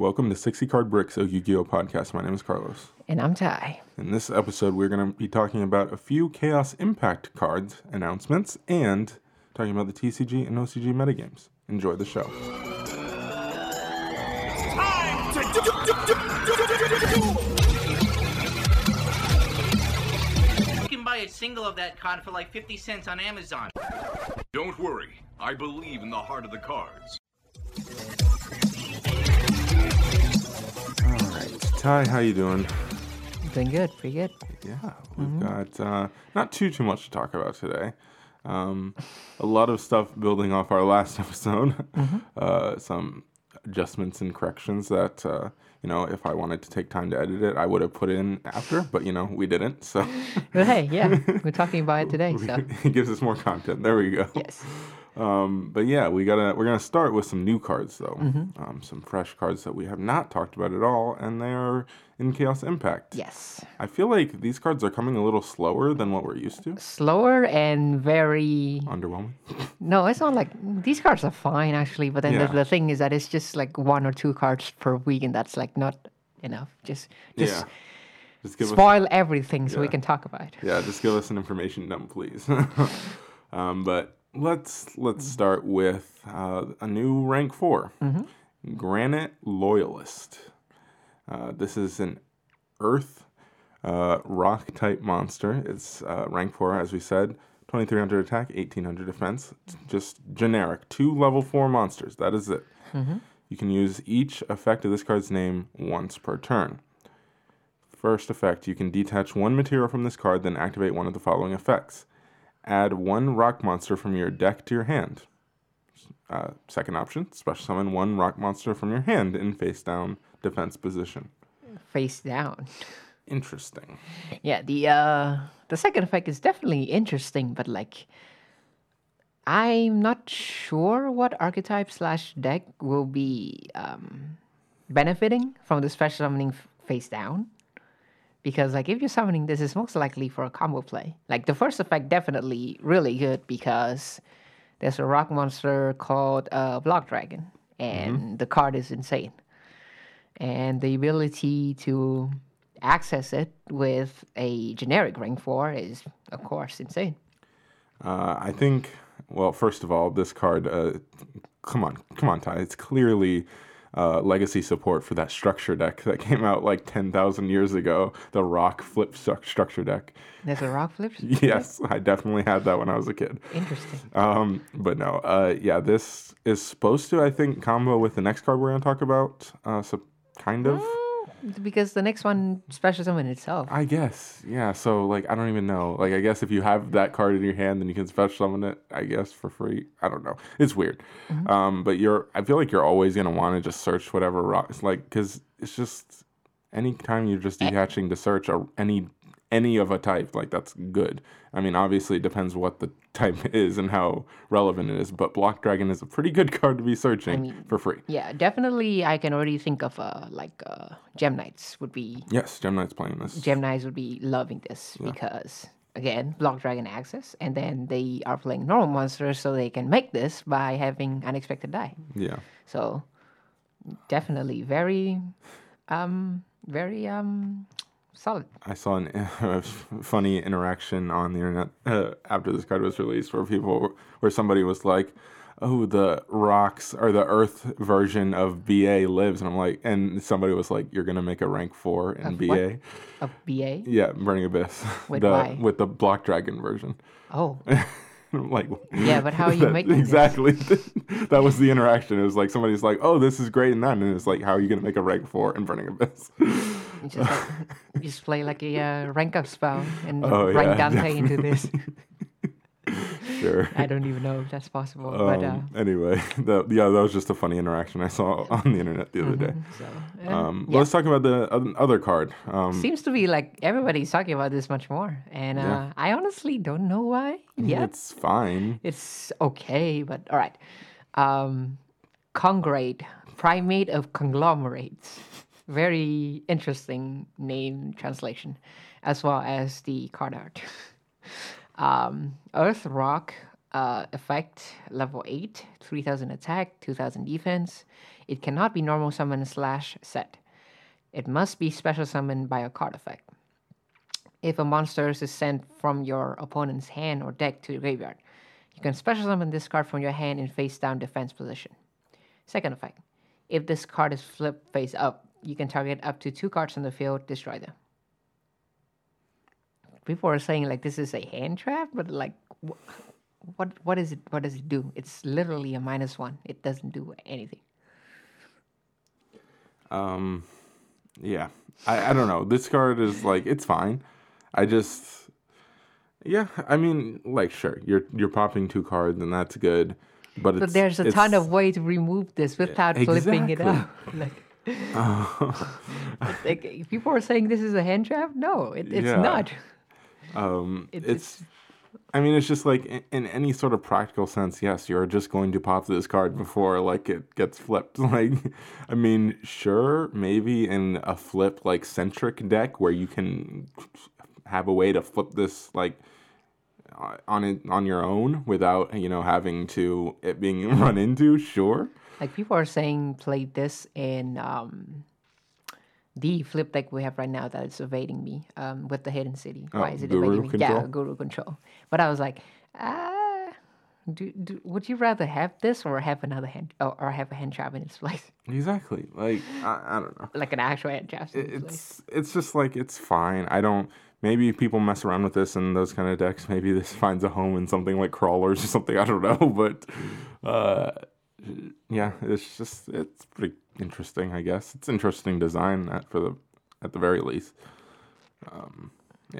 Welcome to 60 Card Bricks, a Yu-Gi-Oh! Podcast. My name is Carlos. And I'm Ty. In this episode, we're going to be talking about a few Chaos Impact cards announcements and talking about the TCG and OCG metagames. Enjoy the show. Time to do. You can buy a single of that card for like 50 cents on Amazon. Don't worry, I believe in the heart of the cards. Ty, how you doing? Doing good, pretty good. Yeah, we've got not too much to talk about today. A lot of stuff building off our last episode. Some adjustments and corrections that, if I wanted to take time to edit it, I would have put in after, but, we didn't, so. Well, hey, yeah, we're talking about it today, so. It gives us more content. There we go. Yes. But yeah, we're gonna start with some new cards though, some fresh cards that we have not talked about at all, and they are in Chaos Impact. Yes, I feel like these cards are coming a little slower than what we're used to. Slower and very underwhelming. No, it's not like these cards are fine actually, but then the thing is that it's just like one or two cards per week, and that's like not enough. Just spoil everything so we can talk about it. Yeah, just give us an information dump, please. But. Let's start with a new rank 4, Granite Loyalist. This is an Earth Rock type monster. It's rank 4, as we said, 2300 attack, 1800 defense. It's just generic. 2 level 4 monsters. That is it. You can use each effect of this card's name once per turn. First effect, you can detach one material from this card, then activate one of the following effects. Add one rock monster from your deck to your hand. Second option, special summon one rock monster from your hand in face-down defense position. Face-down. Interesting. Yeah, the second effect is definitely interesting, but, like, I'm not sure what archetype / deck will be benefiting from the special summoning face-down. Because, like, if you're summoning this, it's most likely for a combo play. Like, the first effect definitely really good because there's a rock monster called Block Dragon. And the card is insane. And the ability to access it with a generic rank 4 is, of course, insane. I think, well, first of all, this card, come on, Ty, it's clearly... legacy support for that structure deck that came out like 10,000 years ago, the rock flip structure deck. There's a rock flip structure Yes, I definitely had that when I was a kid. Interesting. But no, this is supposed to, I think, combo with the next card we're going to talk about, so kind of. Because the next one special summon itself. I guess, yeah. So, like, I don't even know. Like, I guess if you have that card in your hand, then you can special summon it, I guess, for free. I don't know. It's weird. But I feel like you're always going to want to just search whatever rocks. Like, because it's just any time you're just detaching to search any of a type, like, that's good. I mean, obviously, it depends what the type is and how relevant it is, but Block Dragon is a pretty good card to be searching for free. Yeah, definitely, I can already think of, Gem Knights would be... Yes, Gem Knights playing this. Gem Knights would be loving this because, again, Block Dragon access, and then they are playing normal monsters, so they can make this by having unexpected die. Yeah. So, definitely very solid. I saw a funny interaction on the internet after this card was released where somebody was like, oh, the rocks or the earth version of BA lives. And I'm like, and somebody was like, you're going to make a rank 4 in BA? What? Of BA? Yeah, Burning Abyss. With the Block Dragon version. Oh. I'm like, yeah, but how are you making exactly this? That was the interaction. It was like somebody's like, oh, this is great and that. And it's like, how are you going to make a rank 4 in Burning Abyss? Just play like a rank up spell and rank Dante into this. Sure. I don't even know if that's possible. But anyway, that was just a funny interaction I saw on the internet the other day. So, let's talk about the other card. Seems to be like everybody's talking about this much more, and I honestly don't know why. Yeah, it's fine. It's okay, but all right. Congrade, primate of conglomerates. Very interesting name translation, as well as the card art. Earth Rock effect, level 8, 3000 attack, 2000 defense. It cannot be normal summon slash set. It must be special summoned by a card effect. If a monster is sent from your opponent's hand or deck to the graveyard, you can special summon this card from your hand in face down defense position. Second effect, if this card is flipped face up, you can target up to 2 cards on the field, destroy them. People are saying like this is a hand trap, but like what is it? What does it do? It's literally a -1. It doesn't do anything. Yeah, I don't know. This card is like, it's fine. I just, yeah, I mean, like, sure, you're popping 2 cards and that's good, but it's, there's a ton of way to remove this without flipping it up. Like, like, people are saying this is a hand trap. No, it's not. It's I mean, it's just like in any sort of practical sense, yes, you're just going to pop this card before like it gets flipped. Like, I mean, sure, maybe in a flip like centric deck where you can have a way to flip this like on it on your own without, you know, having to it being run into. Sure, like people are saying play this in the flip deck we have right now that is evading me with the Hidden City. Why is it evading me? Control? Yeah, Guru Control. But I was like, would you rather have this or have another hand or have a hand trap in its place? Exactly. Like, I don't know. Like an actual hand trap. It's just like, it's fine. I don't, maybe people mess around with this in those kind of decks. Maybe this finds a home in something like Crawlers or something. I don't know. But yeah, it's just, it's pretty interesting, I guess. It's interesting design at the very least.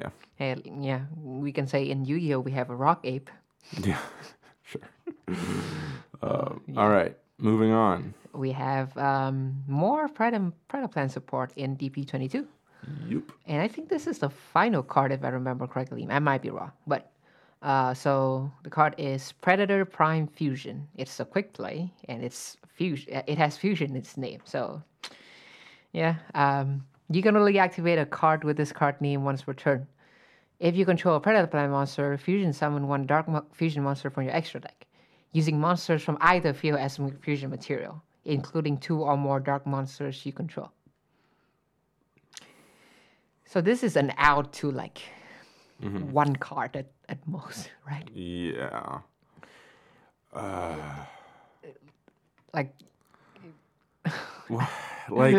Yeah. And yeah, we can say in Yu-Gi-Oh we have a rock ape. Yeah, sure. Yeah. All right, moving on. We have more Predaplant support in DP22. Yep. And I think this is the final card if I remember correctly. I might be wrong, but so the card is Predator Prime Fusion. It's a quick play, and it's fusion. It has fusion in its name. So, yeah, you can only activate a card with this card name once per turn. If you control a Predator Prime monster, fusion summon 1 Dark Fusion monster from your extra deck, using monsters from either field as fusion material, including 2 or more Dark monsters you control. So this is an out to like one card at most, right? Yeah. Like, like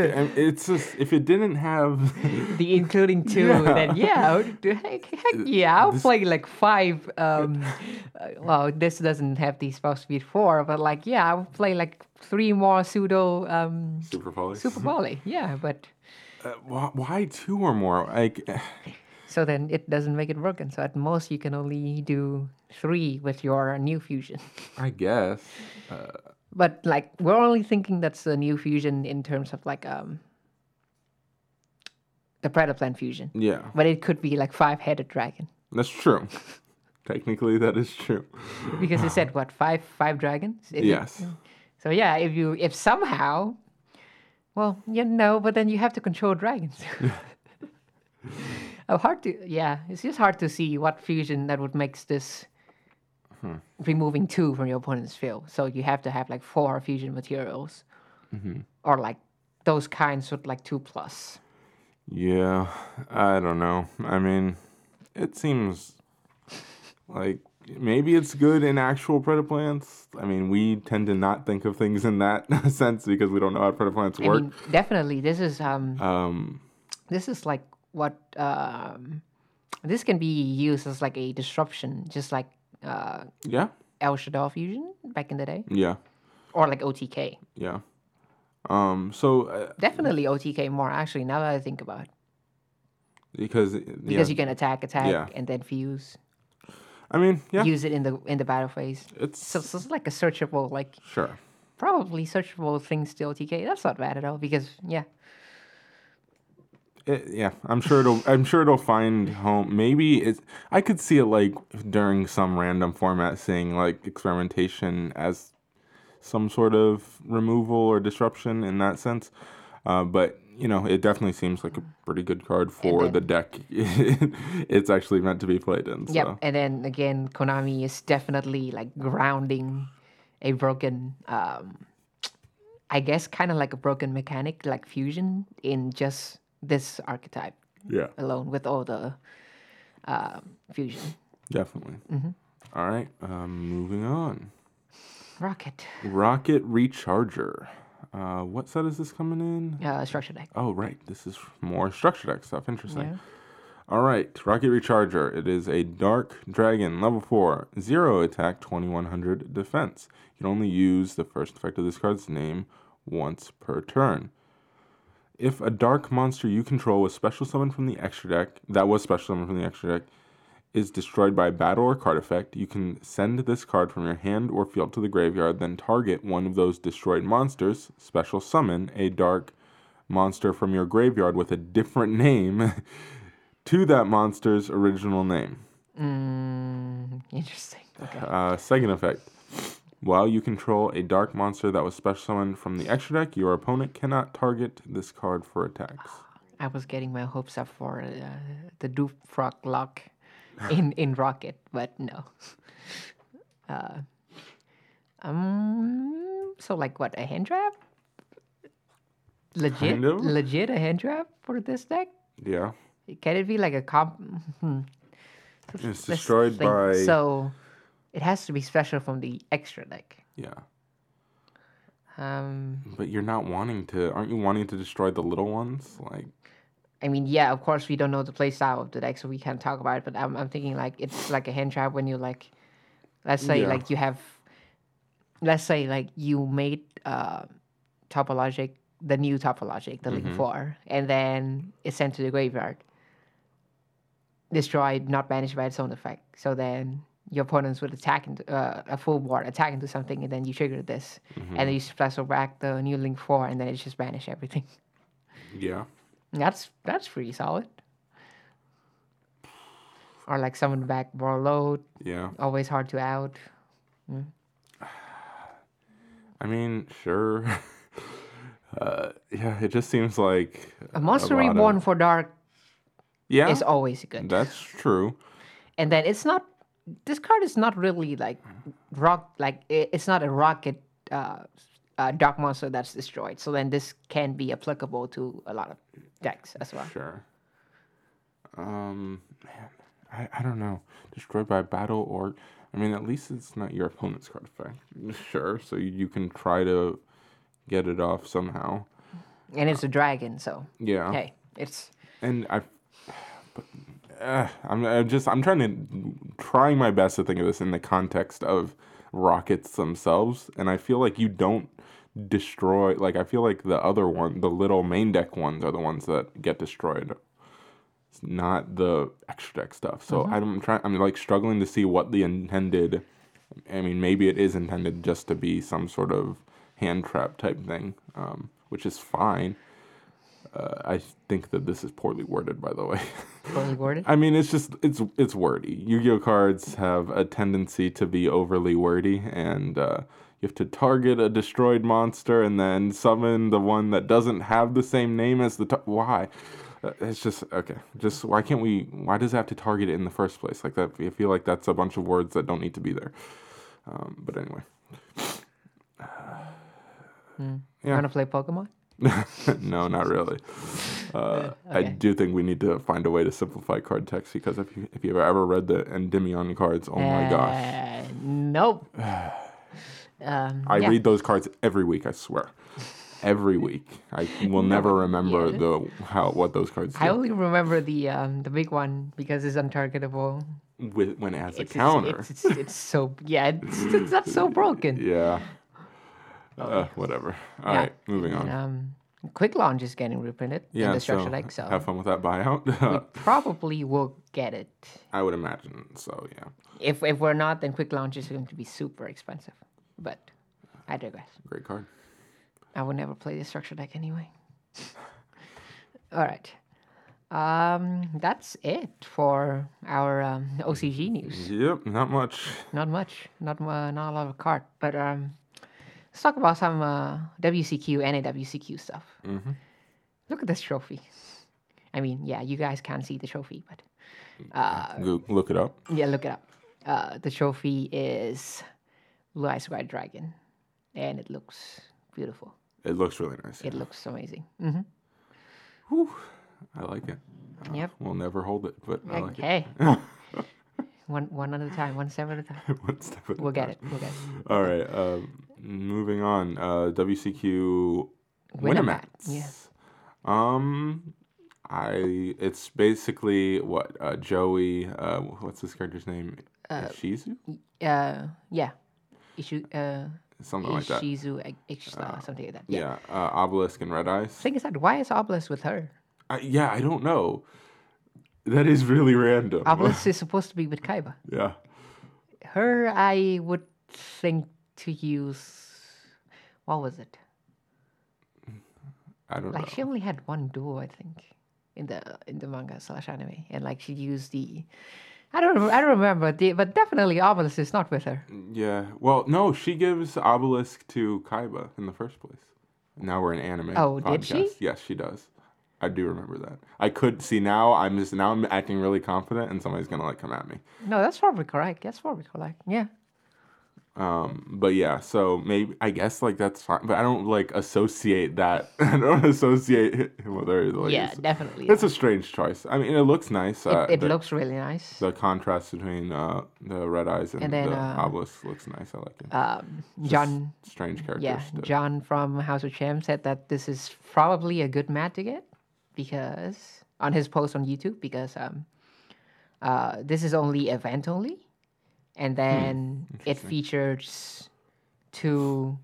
it's just if it didn't have the including 2, then I'll play like 5. Well, this doesn't have the spell speed 4, but like I'll play like 3 more pseudo super poly. Super poly, yeah, but why 2 or more? Like. So then it doesn't make it work, and so at most you can only do 3 with your new fusion. I guess. But like we're only thinking that's a new fusion in terms of like the Predaplant fusion. Yeah. But it could be like 5-headed dragon. That's true. Technically, that is true. Because it said what 5 dragons? Yes. So yeah, if somehow, well, you know, but then you have to control dragons. It's just hard to see what fusion that would make this removing 2 from your opponent's field. So you have to have like 4 fusion materials, or like those kinds with like 2+. Yeah, I don't know. I mean, it seems like maybe it's good in actual Predaplants. I mean, we tend to not think of things in that sense because we don't know how Predaplants work. I mean, definitely, this is like. What this can be used as like a disruption, just like El Shadar fusion back in the day. Yeah, or like OTK. Yeah, so definitely OTK more actually. Now that I think about it, because you can attack, and then fuse. I mean, use it in the battle phase. So it's like a searchable, like probably searchable things to OTK. That's not bad at all because I'm sure it'll find home. Maybe I could see it like during some random format, seeing like experimentation as some sort of removal or disruption in that sense. But you know, it definitely seems like a pretty good card for the deck. It's actually meant to be played in. Yep. So. And then again, Konami is definitely like grounding a broken I guess kind of like a broken mechanic, like fusion in just this archetype alone with all the fusion. Definitely. Mm-hmm. All right, moving on. Rocket. Rocket Recharger. What set is this coming in? Structure deck. Oh, right. This is more structure deck stuff. Interesting. Yeah. All right, Rocket Recharger. It is a Dark Dragon, level 4, 0 attack, 2100 defense. You can only use the first effect of this card's name once per turn. If a dark monster you control was special summoned from the extra deck, is destroyed by battle or card effect, you can send this card from your hand or field to the graveyard, then target one of those destroyed monsters, special summon a dark monster from your graveyard with a different name to that monster's original name. Interesting. Okay. Second effect. While you control a dark monster that was special summoned from the extra deck, your opponent cannot target this card for attacks. I was getting my hopes up for the Doofrock lock in Rocket, but no. So like what, a hand trap? Legit a hand trap for this deck? Yeah. Can it be like a comp? It's destroyed by... So it has to be special from the extra deck. Yeah. But you're not wanting to... Aren't you wanting to destroy the little ones? Like... I mean, yeah, of course, we don't know the playstyle of the deck, so we can't talk about it, but I'm thinking, like, it's like a hand trap when you, like... Let's say, like, you have... Let's say, like, you made Topologic, the new Topologic, the Link 4, and then it's sent to the graveyard. Destroyed, not managed by its own effect. So then your opponents would attack into a full board, attack into something, and then you trigger this. Mm-hmm. And then you special back the new Link 4, and then it just banishes everything. Yeah. That's pretty solid. Or like summon back Warlord. Yeah. Always hard to out. Mm. I mean, sure. Yeah, it just seems like a monster reborn for dark. Yeah, is always good. That's true. And then it's not. This card is not really like rock. Like it's not a rocket. Dark monster that's destroyed. So then this can be applicable to a lot of decks as well. Sure. Man, I don't know. Destroyed by battle or... I mean, at least it's not your opponent's card effect. Sure, so you can try to get it off somehow. And it's a dragon, so... Yeah. Hey, it's... And I... But, I'm trying my best to think of this in the context of rockets themselves, and I feel like you don't destroy, like I feel like the other one, the little main deck ones are the ones that get destroyed. It's not the extra deck stuff. So I'm like struggling to see what the intended, I mean maybe it is intended just to be some sort of hand trap type thing, which is fine. I think that this is poorly worded, by the way. Poorly worded? I mean, it's just, it's wordy. Yu-Gi-Oh cards have a tendency to be overly wordy, and you have to target a destroyed monster and then summon the one that doesn't have the same name as the... Why? It's just, okay. Just, why can't we... Why does it have to target it in the first place? Like, that, I feel like that's a bunch of words that don't need to be there. But anyway. You want to play Pokemon? No, not really. Okay. I do think we need to find a way to simplify card text because if you've ever read the Endymion cards, oh my gosh. Nope. I read those cards every week, I swear. Every week. I will never remember what those cards do. I only remember the big one because it's untargetable. When it has a counter. It's so, it's not so broken. Yeah. Whatever. All right, moving on. Quick Launch is getting reprinted in the structure deck, so have fun with that buyout. We probably will get it. I would imagine so, yeah. If we're not, then Quick Launch is going to be super expensive. But I digress. Great card. I will never play the structure deck anyway. All right. That's it for our OCG news. Yep, not much. Not much. Not a lot of card, but... Let's talk about some WCQ and NAWCQ stuff. Mm-hmm. Look at this trophy. I mean, yeah, you guys can't see the trophy, but... look it up. Yeah, look it up. The trophy is Blue Eyes White Dragon, and it looks beautiful. It looks really nice. It looks amazing. Mm-hmm. Whew. I like it. Yep. We'll never hold it, but I like it. Hey. One at a time. One step at a time. We'll get it. All right. Moving on. WCQ Winner Mats. Yes. It's basically what Joey. What's this character's name? Ishizu. Yeah. Something like that. Ishizu, something like that. Yeah. Obelisk and Red Eyes. Thing is that why is Obelisk with her? I don't know. That is really random. Obelisk is supposed to be with Kaiba. Yeah. Her, I would think to use. What was it? I don't know. She only had one duo, I think, in the manga / anime, and she used the. I don't remember, but definitely Obelisk is not with her. Yeah. Well, no, she gives Obelisk to Kaiba in the first place. Now we're in anime. Oh, podcast. Did she? Yes, she does. I do remember that. I could see now. I'm acting really confident, and somebody's gonna come at me. No, that's probably correct. Yeah. But yeah, so maybe I guess that's fine, but I don't associate that. I don't associate. Well, there is definitely. It's a strange choice. I mean, it looks nice. It looks really nice. The contrast between the Red Eyes and then, the Obelisk looks nice. I like it. John. Strange characters. Yeah, John from House of Cham said that this is probably a good mat to get because on his post on YouTube because this is only event only. And then it features two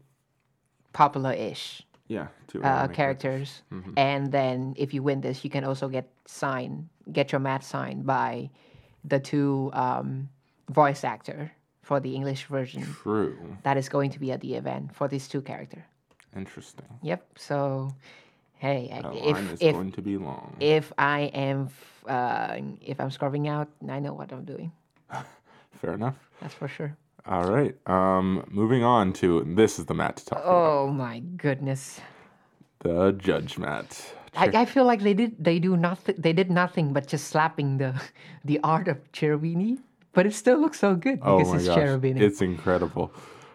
popular-ish characters. Mm-hmm. And then if you win this, you can also get your mat signed by the two voice actor for the English version. True. That is going to be at the event for these two characters. Interesting. Yep. So, hey, that line is going to be long. If I am, if I'm scrubbing out, I know what I'm doing. Fair enough. That's for sure. All right. Moving on to this is the mat to talk about. Oh my goodness. The judge mat. I feel like they did nothing but just slapping the art of Cherubini, but it still looks so good because it's Cherubini. It's incredible.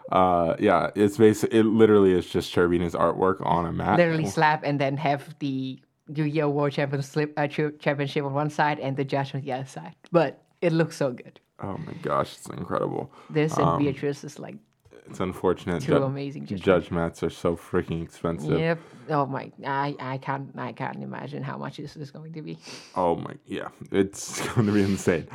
It's it literally is just Cherubini's artwork on a mat. Literally slap and then have the Yu-Gi-Oh! World Championship on one side and the judge on the other side. But it looks so good. Oh my gosh, it's incredible. This and Beatrice is It's unfortunate. Two amazing judge mats are so freaking expensive. Yep. Oh my, I can't imagine how much this is going to be. Oh my, yeah, it's going to be insane.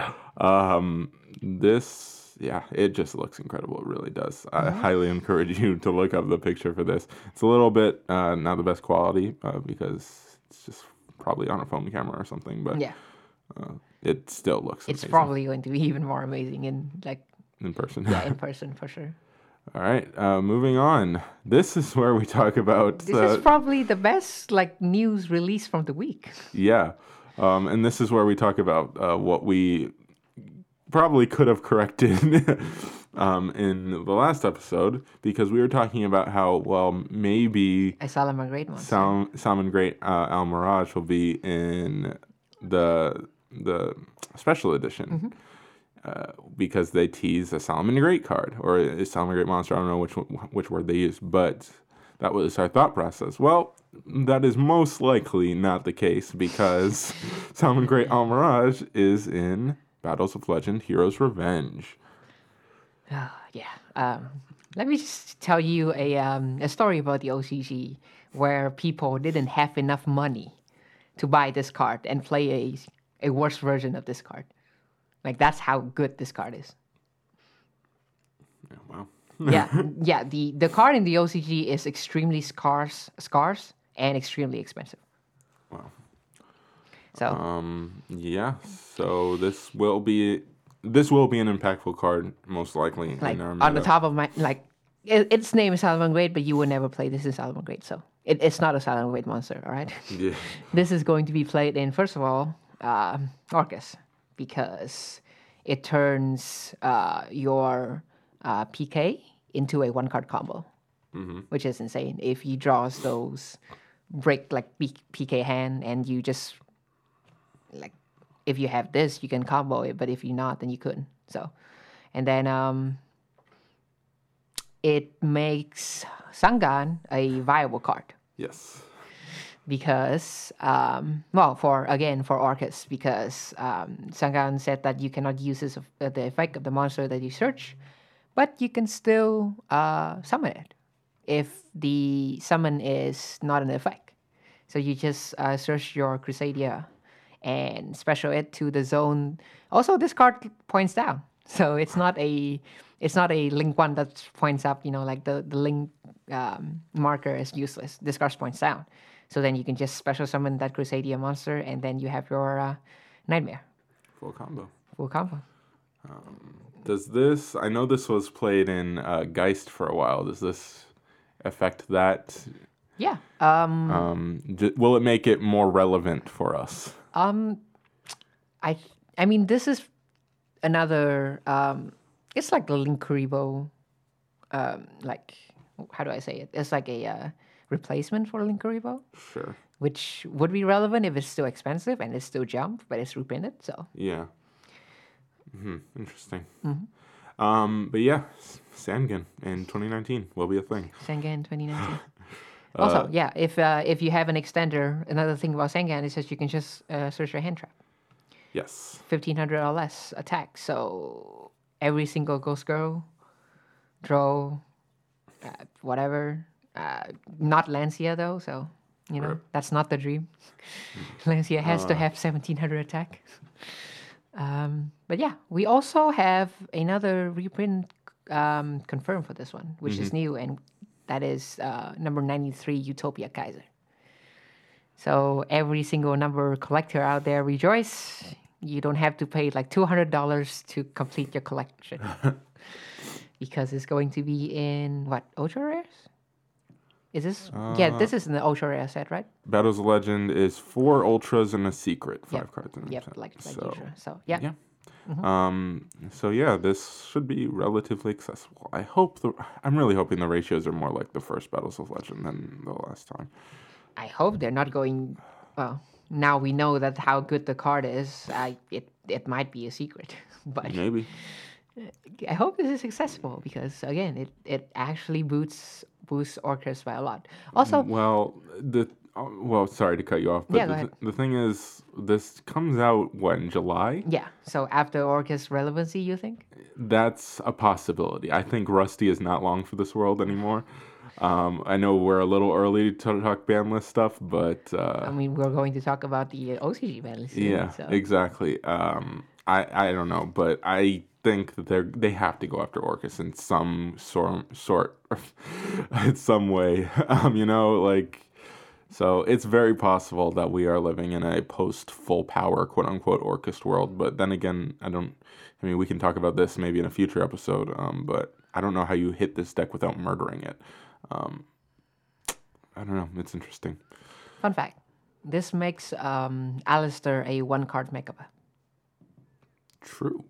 It just looks incredible. It really does. Mm-hmm. I highly encourage you to look up the picture for this. It's a little bit not the best quality because it's just probably on a phone camera or something. But yeah. It still looks amazing. It's probably going to be even more amazing in person. Yeah, in person for sure. All right, moving on. This is where we talk about... This is probably the best news release from the week. Yeah, and this is where we talk about what we probably could have corrected in the last episode because we were talking about how, maybe... A Salamander Great monster. Salamander Great Al Mirage will be in the special edition because they tease a Salamander Great card or a Salamander Great monster. I don't know which word they use, but that was our thought process. Well, that is most likely not the case because Salamander Great Al Mirage is in Battles of Legend Heroes Revenge. Let me just tell you a story about the OCG where people didn't have enough money to buy this card and play a worse version of this card. That's how good this card is. Yeah, wow. Yeah. The card in the OCG is extremely scarce and extremely expensive. Wow. So. So this will be an impactful card most likely. In our on the top of my its name is Salamander Great, but you will never play this in Salamander Great, so. It's not a Silent Wait monster, all right? Yeah. This is going to be played in, first of all, Orcus, because it turns your PK into a one-card combo, which is insane. If you draw those break, PK hand, and you just, if you have this, you can combo it, but if you not, then you couldn't. So, and then it makes Sangan a viable card. Yes. Because, for Orcus, because Sangan said that you cannot use this, the effect of the monster that you search, but you can still summon it if the summon is not an effect. So you just search your Crusadia and special it to the zone. Also, this card points down, so it's not a Link 1 that points up. You know, like the Link marker is useless. This card points down. So then you can just special summon that Crusadia monster, and then you have your Nightmare. Full combo. Full combo. Does this... I know this was played in Geist for a while. Does this affect that? Yeah. Will it make it more relevant for us? I mean, this is another... it's like the Linkuriboh... how do I say it? It's like a... replacement for Linkuriboh, sure, which would be relevant if it's still expensive and it's still jump, but it's reprinted, so yeah. Interesting. But yeah, Sangan in 2019 will be a thing. Sangan in 2019. Also, yeah, if you have an extender, another thing about Sangan is that you can just search your hand trap. Yes. 1,500 or less attack, so every single Ghost Girl, draw, whatever. Not Lancia, though, so, you know, that's not the dream. Lancia has to have 1,700 attack. But yeah, we also have another reprint confirmed for this one, which is new, and that is number 93, Utopia Kaiser. So every single number collector out there, rejoice. You don't have to pay like $200 to complete your collection. Because it's going to be in, what, Ultra Rares? Is this? Yeah, this is in the Ultra Rare set, right? Battles of Legend is 4 Ultras and a Secret, 5 cards in a set. Ultra. So, yeah. So, yeah, this should be relatively accessible. I hope I'm really hoping the ratios are more like the first Battles of Legend than the last time. I hope they're not going... Well, now we know that how good the card is. It might be a secret, but... Maybe. I hope this is accessible because, again, it actually boosts Orcus by a lot. Also, sorry to cut you off, but the thing is, this comes out in July? Yeah. So after Orcus relevancy, you think? That's a possibility. I think Rusty is not long for this world anymore. I know we're a little early to talk ban list stuff, but I mean, we're going to talk about the OCG ban list. Yeah, soon, so. Exactly. I don't know, but I think that they have to go after Orcus in some sort in some way, you know, like, so it's very possible that we are living in a post full power quote unquote Orcus world, but then again, we can talk about this maybe in a future episode, but I don't know how you hit this deck without murdering it. I don't know, it's interesting. Fun fact, this makes Alistair a 1-card Megaba. True.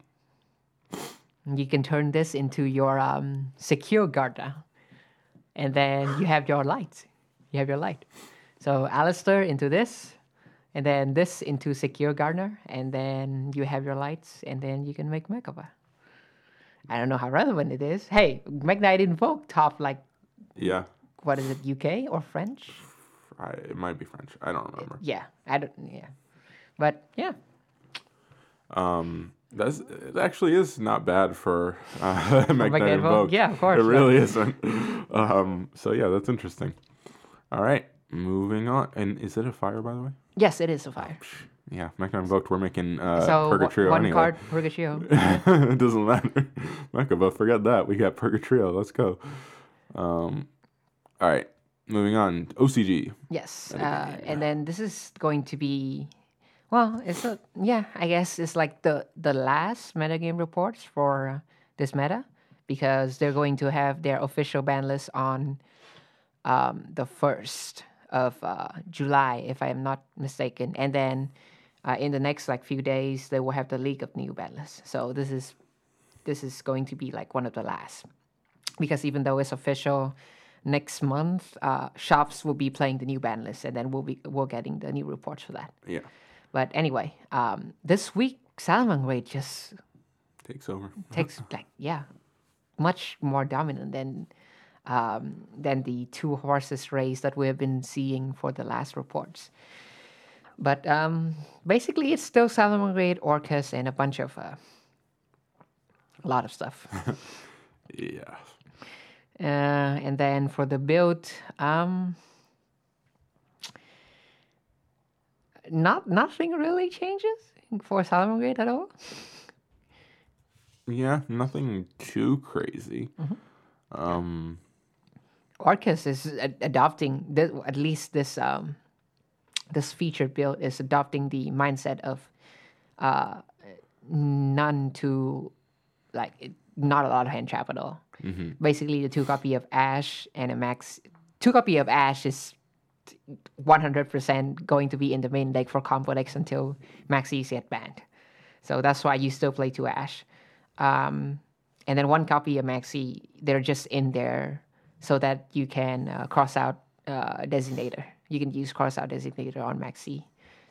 You can turn this into your secure Garda, and then you have your light. So Alistair into this, and then this into secure Gardener, and then you have your lights, and then you can make Megaba. I don't know how relevant it is. Hey, Magnite Invoke top what is it? UK or French? It might be French. I don't remember. But yeah. It actually is not bad for Magnite Invoke. Yeah, of course. It really isn't. So, yeah, that's interesting. All right, moving on. And is it a fire, by the way? Yes, it is a fire. Yeah, Magnite Invoke, we're making Purgatrio one anyway. Card Purgatrio. It doesn't matter. Mekaba, forget that. We got Purgatrio. Let's go. All right, moving on. OCG. Yes, and then this is going to be... Well, I guess it's like the last metagame reports for this meta, because they're going to have their official ban list on the 1st of July, if I am not mistaken. And then in the next few days, they will have the leak of new ban lists. So this is going to be like one of the last, because even though it's official next month, shops will be playing the new ban list, and then we're getting the new reports for that. Yeah. But anyway, this week, Salamander Great just... Takes over. Much more dominant than than the 2 horses race that we have been seeing for the last reports. But basically, it's still Salamander Great, Orcus, and a bunch of a lot of stuff. Yeah. And then for the build, nothing really changes for Salamander Great at all. Yeah, nothing too crazy. Mm-hmm. Orcus is adopting at least this this featured build is adopting the mindset of none to like not a lot of hand trap at all. Mm-hmm. Basically, the 2 copy of Ash and a max 2 copy of Ash is 100% going to be in the main deck for combo decks until maxis get banned. So that's why you still play 2 Ash. And then 1 copy of Maxi, they're just in there so that you can cross out Designator. You can use cross out Designator on Maxi.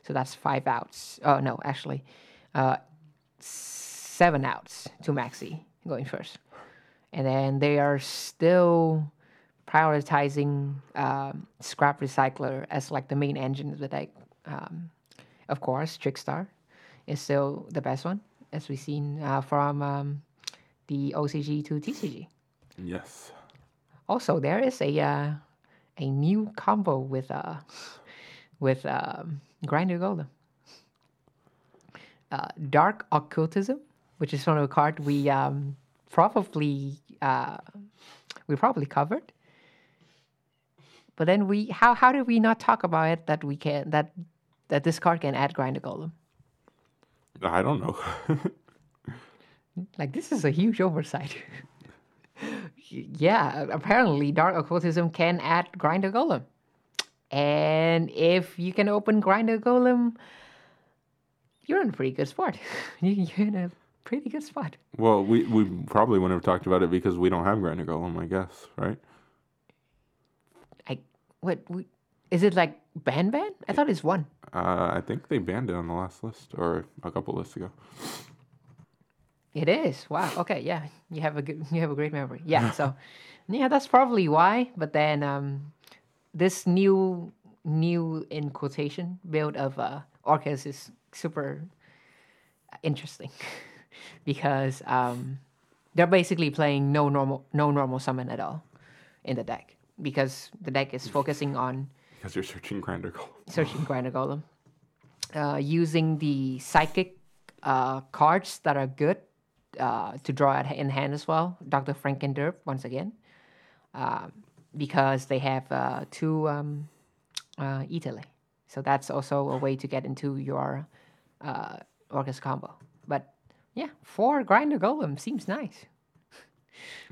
So that's 5 outs. Oh, no, actually, 7 outs to Maxi going first. And then they are still prioritizing Scrap Recycler as like the main engine of the deck. Of course, Trickstar is still the best one, as we've seen from the OCG to TCG. Yes. Also, there is a new combo with Grinder Golem. Dark Occultism, which is one of the cards we probably covered. But then how did we not talk about it that this card can add Grinder Golem? I don't know. Like, this is a huge oversight. Yeah, apparently Dark Occultism can add Grinder Golem. And if you can open Grinder Golem, you're in a pretty good spot. You're in a pretty good spot. Well, we probably wouldn't have talked about it because we don't have Grinder Golem, I guess, right? Is it like ban? I thought it's 1. I think they banned it on the last list or a couple lists ago. It is. Wow. Okay. Yeah. You have a great memory. Yeah. So, yeah, that's probably why. But then, this new in quotation build of Orcus is super interesting because they're basically playing no normal summon at all in the deck because the deck is focusing on. Because you're searching Grinder Golem. Using the psychic cards that are good to draw out in hand as well. Dr. Frankenderp, once again. Because they have 2 Itale. So that's also a way to get into your Orcus combo. But yeah, 4 Grinder Golem seems nice.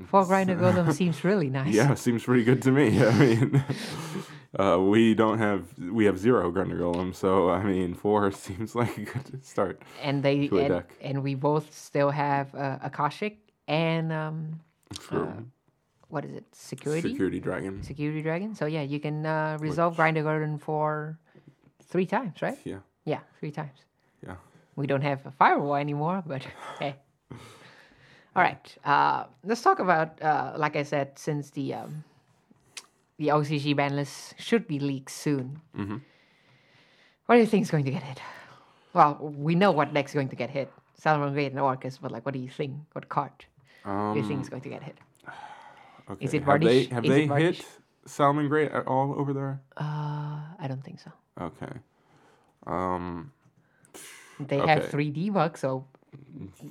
4 Grinder Golem seems really nice. Yeah, seems pretty good to me. I mean... We have 0 Grinder Golem, so I mean 4 seems like a good start. And we both still have Akashic and what is it? Security Dragon. So yeah, you can resolve Grinder Golem for 3 times, right? Yeah. Yeah, 3 times. Yeah. We don't have a Firewall anymore, but hey. All right. Let's talk about like I said, since the OCG ban list should be leaked soon. Mm-hmm. What do you think is going to get hit? Well, we know what deck's going to get hit. Salamander Great and Orcus, but like, what do you think? What card do you think is going to get hit? Okay. Is it Bardiche? Have they hit Salamander Great at all over there? I don't think so. Okay. They have 3 debugs, so...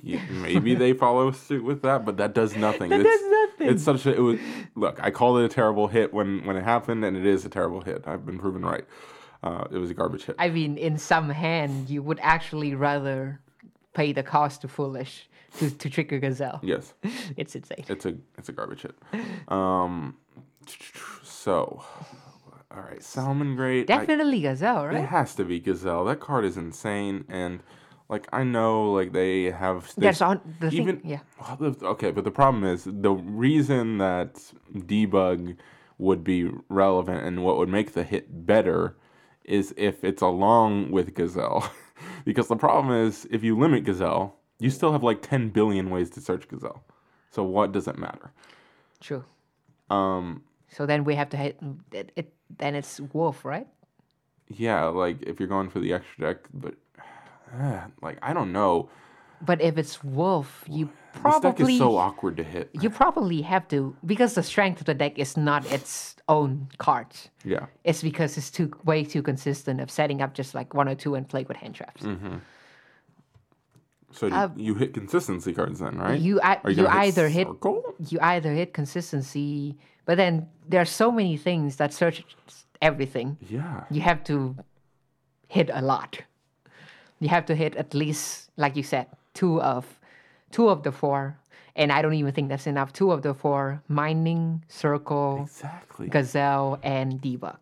Yeah, maybe they follow suit with that, but that does nothing. It's such a... Look, I called it a terrible hit when it happened, and it is a terrible hit. I've been proven right. It was a garbage hit. I mean, in some hand, you would actually rather pay the cost to Foolish to trigger Gazelle. Yes. It's insane. It's a garbage hit. So... All right, Salamander Great. Definitely Gazelle, right? It has to be Gazelle. That card is insane, and... Like, I know, like, they have... That's on the even, thing, yeah. Okay, but the problem is, the reason that debug would be relevant and what would make the hit better is if it's along with Gazelle. Because the problem is, if you limit Gazelle, you still have, like, 10 billion ways to search Gazelle. So what does it matter? True. So then we have to hit it. Then it's Wolf, right? Yeah, like if you're going for the extra deck, but like I don't know. But if it's Wolf, you probably... This deck is so awkward to hit. You probably have to... Because the strength of the deck is not its own cards. Yeah. It's because it's way too consistent of setting up just like one or two and play with hand traps. Mm-hmm. So you hit consistency cards then, right? You either hit consistency, but then there are so many things that search everything. Yeah. You have to hit a lot. You have to hit at least, like you said, two of the four, and I don't even think that's enough. Two of the four: Mining, Circle, exactly, Gazelle, and Debug,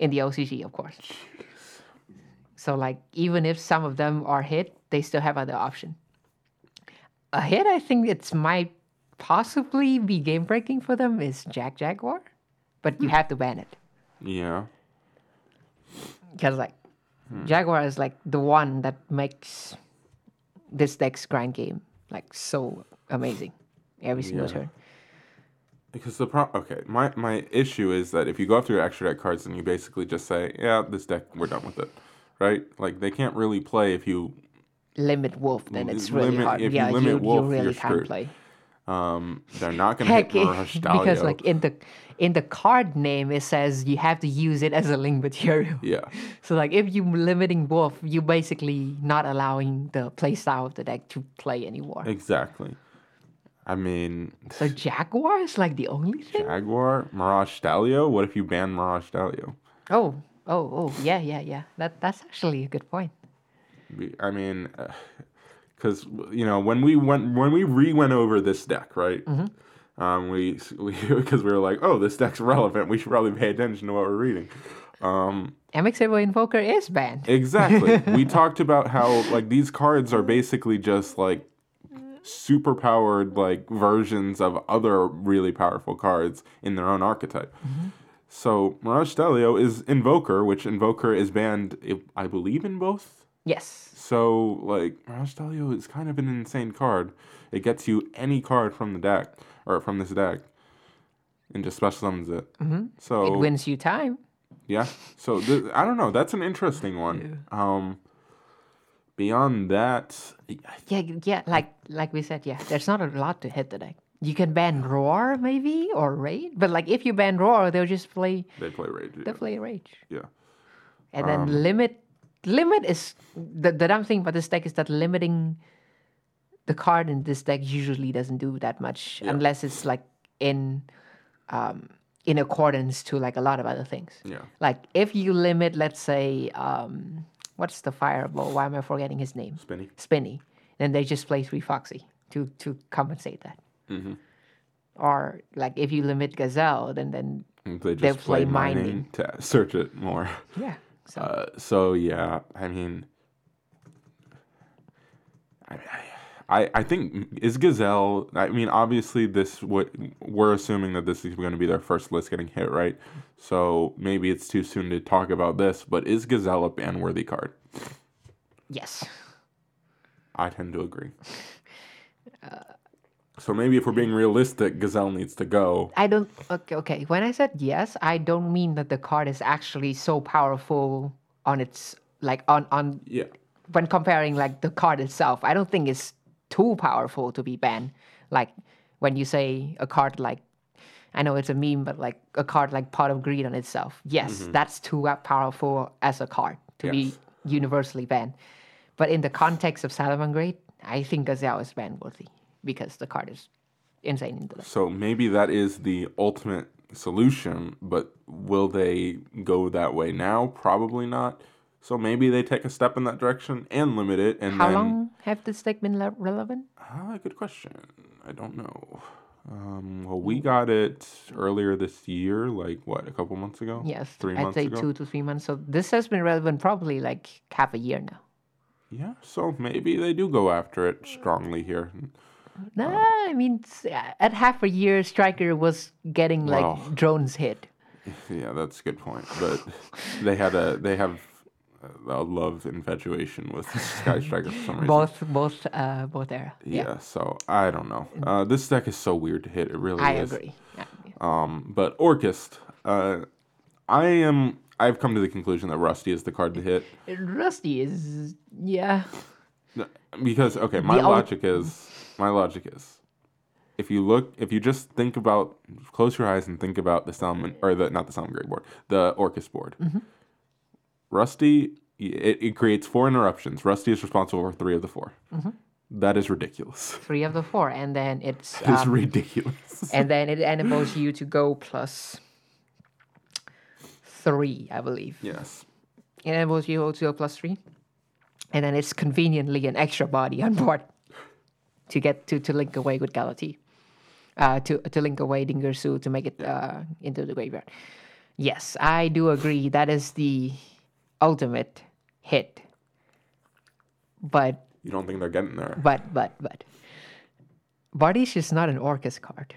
in the OCG, of course. Jeez. So, like, even if some of them are hit, they still have other option. A hit, I think it might possibly be game breaking for them is Jack Jaguar, but you have to ban it. Yeah. Because like. Jaguar is like the one that makes this deck's grind game like so amazing every single turn. Because my issue is that if you go after your extra deck cards and you basically just say, yeah, this deck, we're done with it, right? Like they can't really play if you limit Wolf, then it's really hard. If you limit Wolf, you really can't play. They're not going to hit Mirage Staglio. Because like in the card name, it says you have to use it as a link material. Yeah. So like if you're limiting Wolf, you're basically not allowing the play style of the deck to play anymore. Exactly. I mean... So Jaguar is like the only thing? Jaguar, Mirage Staglio? What if you ban Mirage Staglio? Oh, yeah. That's actually a good point. I mean... Because, you know, when we went over this deck, right? Mm-hmm. Because we were like, oh, this deck's relevant. We should probably pay attention to what we're reading. MXable Invoker is banned. Exactly. We talked about how like these cards are basically just like super powered like versions of other really powerful cards in their own archetype. Mm-hmm. So Mirage Staglio is Invoker, which Invoker is banned, I believe, in both. Yes. So, like, Mirage Staglio is kind of an insane card. It gets you any card from the deck, or from this deck, and just special summons it. Mm-hmm. So it wins you time. Yeah. So, I don't know. That's an interesting one. Yeah. Beyond that... Yeah. Like we said, yeah. There's not a lot to hit the deck. You can ban Roar, maybe, or Rage. But, like, if you ban Roar, they'll just play... They play Rage. They play Rage. Yeah. And then Limit... Limit is the dumb thing about this deck is that limiting the card in this deck usually doesn't do that much unless it's like in accordance to like a lot of other things. Yeah. Like if you limit, let's say, what's the fireball? Why am I forgetting his name? Spinny. Then they just play 3 Foxy to compensate that. Mm-hmm. Or like if you limit Gazelle, then they'll play mining to search it more. Yeah. So yeah, I mean, I think is Gazelle. I mean, obviously, we're assuming that this is going to be their first list getting hit, right? So maybe it's too soon to talk about this, but is Gazelle a ban-worthy card? Yes, I tend to agree. So maybe if we're being realistic, Gazelle needs to go. Okay. When I said yes, I don't mean that the card is actually so powerful on its like on yeah. When comparing like the card itself, I don't think it's too powerful to be banned. Like when you say a card like, I know it's a meme, but like a card like Pot of Greed on itself. Yes, mm-hmm. That's too powerful as a card to be universally banned. But in the context of Salamander Great, I think Gazelle is ban worthy. Because the card is insane in the deck. So maybe that is the ultimate solution, but will they go that way now? Probably not. So maybe they take a step in that direction and limit it. And how long have this deck been relevant? Good question. I don't know. Well, we got it earlier this year, like what, a couple months ago? Yes, 3 months ago. I'd say 2 to 3 months. So this has been relevant probably like half a year now. Yeah, so maybe they do go after it strongly here. No, I mean, at half a year, Striker was getting like drones hit. Yeah, that's a good point. But they have a love infatuation with Sky Striker for some reason. Both era. Yeah. So I don't know. This deck is so weird to hit. It really is. I agree. But Orcus, I've come to the conclusion that Rusty is the card to hit. Rusty is, yeah. Because, okay, my logic is, if you just think about, close your eyes and think about the Salmon, or the Orcus board. Mm-hmm. Rusty, it creates 4 interruptions. Rusty is responsible for 3 of the 4. Mm-hmm. That is ridiculous. 3 of the 4, and then it's... It's ridiculous. And then it enables you to go plus 3, I believe. Yes. It enables you to go plus 3. And then it's conveniently an extra body on board to get to link away with Galatea, to link away Dingersu to make it into the graveyard. Yes, I do agree. That is the ultimate hit. But you don't think they're getting there. But Bardiche is not an Orcus card.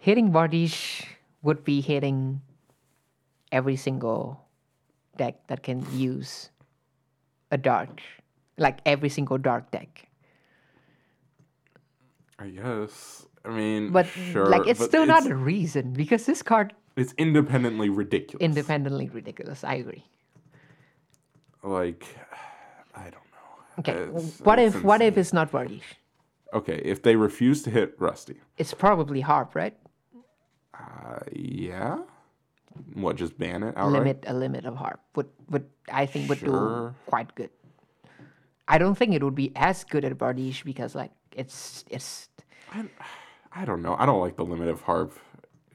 Hitting Bardiche would be hitting every single deck that can use a dark, like every single dark deck. I guess. I mean, but sure, like it's still not a reason because this card. It's independently ridiculous. Independently ridiculous. I agree. Like, I don't know. Okay, what if it's not Bardiche? Okay, if they refuse to hit Rusty, it's probably Harp, right? Yeah. What, just ban it outright? A limit of Harp would do quite good. I don't think it would be as good at Bardiche because like it's. I don't know. I don't like the limit of Harp.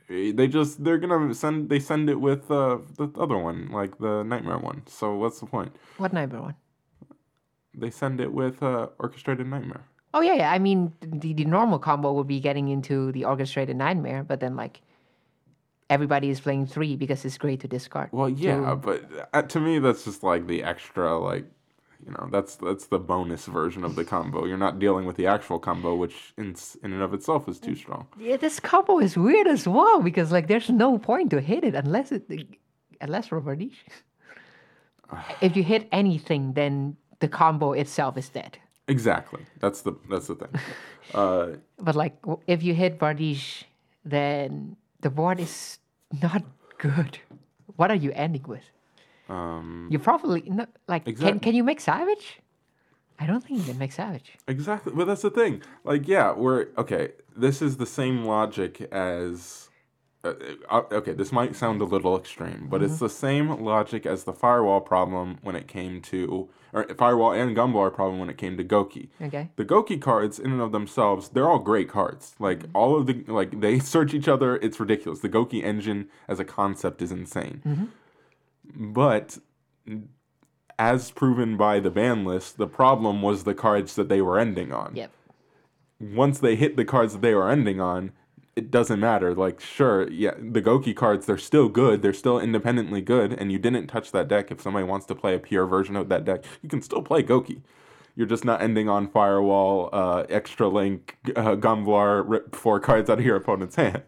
They're gonna send it with the other one, like the Nightmare one. So what's the point? What Nightmare one? They send it with Orchestrated Nightmare. Oh yeah. I mean the normal combo would be getting into the Orchestrated Nightmare, but then like. Everybody is playing 3 because it's great to discard. Well, yeah, but to me, that's just like the extra, like, you know, that's the bonus version of the combo. You're not dealing with the actual combo, which in and of itself is too strong. Yeah, this combo is weird as well because like there's no point to hit it unless for Bardiche. If you hit anything, then the combo itself is dead. Exactly, that's the thing. But like if you hit Bardiche, then the board is not good. What are you ending with? You probably not, like exactly. Can you make Savage? I don't think you can make Savage. Exactly, but that's the thing. Like yeah, we're okay. This is the same logic as okay. This might sound a little extreme, but it's the same logic as the Firewall problem when it came to Firewall and Gumball problem when it came to Goki. Okay. The Goki cards in and of themselves, they're all great cards. Like all of the they search each other. It's ridiculous. The Goki engine as a concept is insane. Mm-hmm. But as proven by the ban list, the problem was the cards that they were ending on. Yep. Once they hit the cards that they were ending on, it doesn't matter. Like, sure, yeah, the Goki cards, they're still good. They're still independently good, and you didn't touch that deck. If somebody wants to play a pure version of that deck, you can still play Goki. You're just not ending on Firewall, Extra Link, Gumblar, rip 4 cards out of your opponent's hand.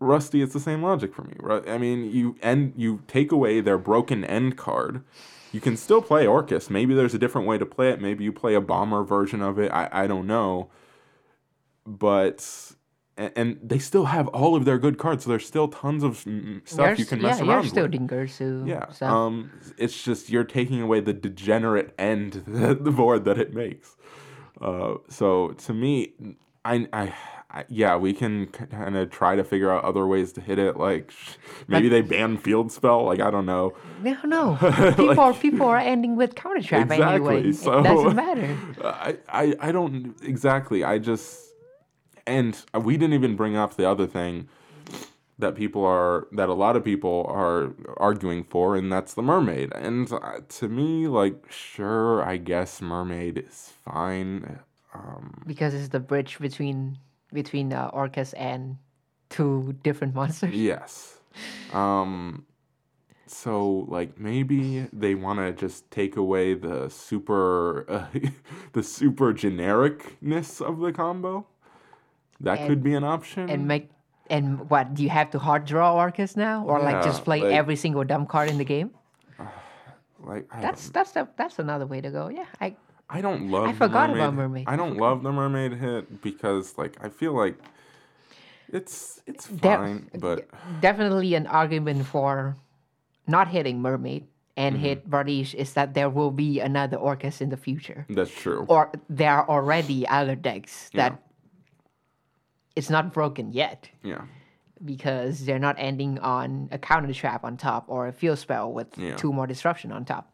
Rusty, it's the same logic for me. I mean, you take away their broken end card. You can still play Orcus. Maybe there's a different way to play it. Maybe you play a bomber version of it. I don't know. But... And they still have all of their good cards, so there's still tons of stuff you can mess around with. Yeah, you're still Dingersu. Yeah, so. It's just you're taking away the degenerate end, the board that it makes. So to me, we can kind of try to figure out other ways to hit it. Like maybe they ban Field Spell. Like I don't know. No. People are ending with Counter Trap anyway. So, it doesn't matter. I don't exactly. I just. And we didn't even bring up the other thing that a lot of people are arguing for, and that's the Mermaid. And to me, like, sure, I guess Mermaid is fine. Because it's the bridge between Orcus and 2 different monsters. Yes. So, like, maybe they want to just take away the super genericness of the combo. That could be an option. And what, do you have to hard draw Orcus now, or just play every single dumb card in the game? That's another way to go. Yeah, I don't love. I forgot about Mermaid. I don't love the Mermaid hit because I feel like It's fine, but definitely an argument for not hitting Mermaid and hit Bardiche is that there will be another Orcus in the future. That's true. Or there are already other decks that it's not broken yet. Yeah. Because they're not ending on a counter trap on top or a field spell with two more disruption on top.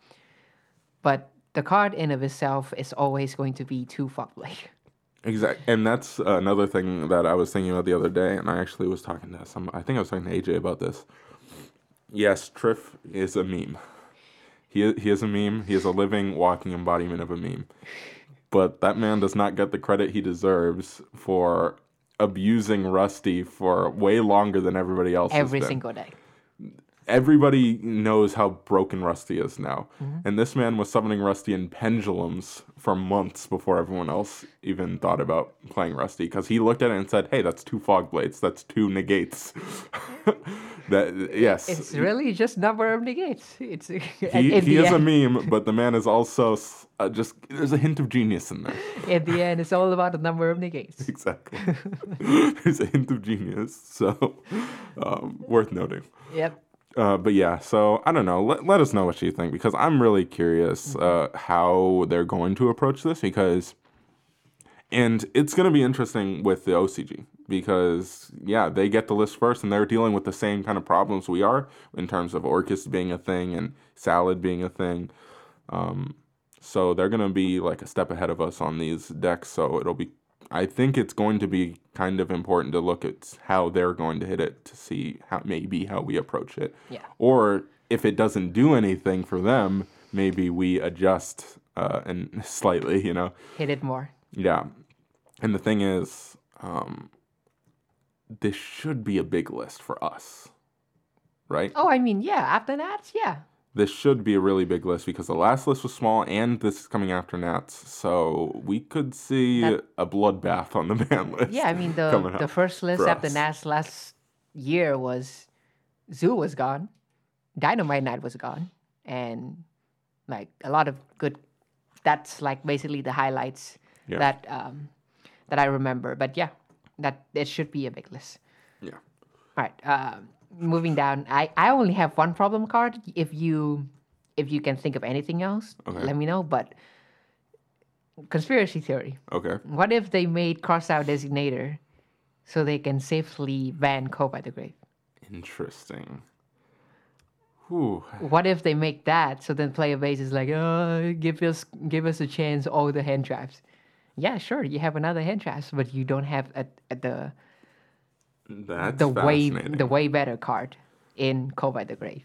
But the card in of itself is always going to be too fucked. Exactly. And that's another thing that I was thinking about the other day, and I actually was talking to some, I think I was talking to AJ about this. Yes, Triff is a meme. He is a meme. He is a living, walking embodiment of a meme. But that man does not get the credit he deserves for abusing Rusty for way longer than everybody else. Every single day. Everybody knows how broken Rusty is now. Mm-hmm. And this man was summoning Rusty in pendulums for months before everyone else even thought about playing Rusty. Because he looked at it and said, hey, that's two fog blades. That's two negates. Yes. It's really just number of negates. It's he is end. A meme, but the man is also just... There's a hint of genius in there. At the end, it's all about the number of negates. Exactly. There's a hint of genius. So, worth noting. Yep. But yeah, so I don't know. Let us know what you think, because I'm really curious how they're going to approach this, because, and it's going to be interesting with the OCG because, yeah, they get the list first and they're dealing with the same kind of problems we are in terms of Orcus being a thing and Salad being a thing. So they're going to be like a step ahead of us on these decks. So it'll be, I think it's going to be kind of important to look at how they're going to hit it to see how maybe how we approach it. Yeah. Or if it doesn't do anything for them, maybe we adjust and slightly, you know. Hit it more. Yeah. And the thing is, this should be a big list for us, right? Oh, I mean, yeah. After Nats, yeah. This should be a really big list because the last list was small and this is coming after Nats. So we could see a bloodbath on the ban list. Yeah, I mean, the first list after Nats last year was Zoo was gone, Dynamite Knight was gone, and like a lot of good, that's like basically the highlights that I remember. But yeah, that it should be a big list. Yeah. All right. Moving down, I only have one problem card. If you can think of anything else, let me know. But conspiracy theory. Okay. What if they made cross out designator so they can safely ban Ko by the Grave? Interesting. Whew. What if they make that so then player base is like, oh, give us a chance, all the hand traps. Yeah, sure, you have another hand traps, but you don't have the That's the way better card in Ko by the Grave.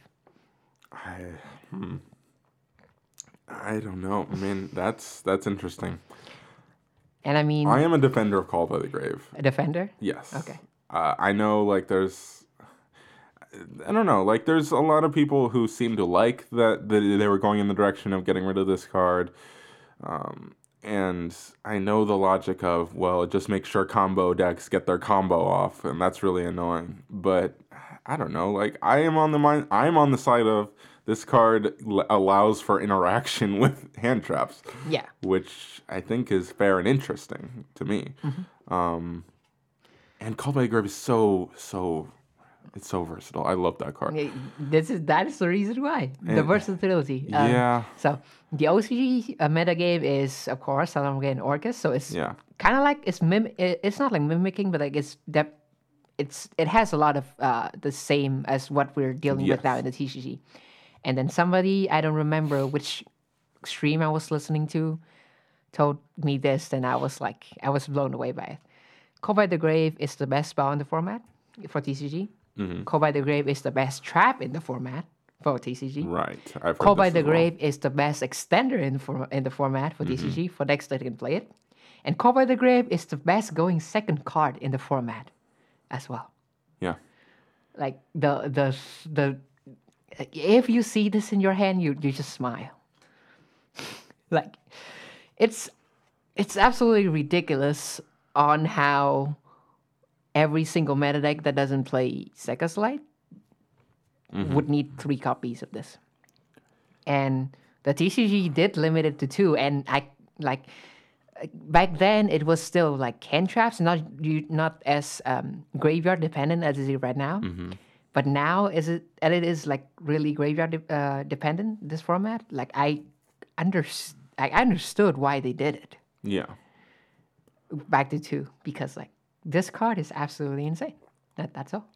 I don't know. I mean, that's interesting. And I mean, I am a defender of Ko by the Grave. A defender? Yes. Okay. I know, like I don't know, like there's a lot of people who seem to like that they were going in the direction of getting rid of this card. And I know the logic of, well, just make sure combo decks get their combo off, and that's really annoying. But I don't know. Like I'm on the side of this card allows for interaction with hand traps. Yeah. Which I think is fair and interesting to me. Mm-hmm. And Ko by the Grave is it's so versatile. I love that card. That is the reason why. The versatility. Yeah. So the OCG metagame is, of course, Salamander and Orcus. So it's kind of like it's not like mimicking, but like it has a lot of the same as what we're dealing with now in the TCG. And then somebody, I don't remember which stream I was listening to, told me this, and I was blown away by it. Ko by the Grave is the best spell in the format for TCG. Mm-hmm. Ko by the Grave is the best trap in the format for TCG. Right. Ko by the Grave is the best extender in the format for TCG for decks that can play it. And Ko by the Grave is the best going second card in the format as well. Yeah. Like the if you see this in your hand, you just smile. Like it's absolutely ridiculous on how every single meta deck that doesn't play Sekka Slide would need 3 copies of this. And the TCG did limit it to 2, and I like back then it was still like cantraps, not as graveyard dependent as it is right now. Mm-hmm. But now it is like really graveyard dependent, this format. Like I understood why they did it. Yeah. Back to 2, because like this card is absolutely insane. That's all.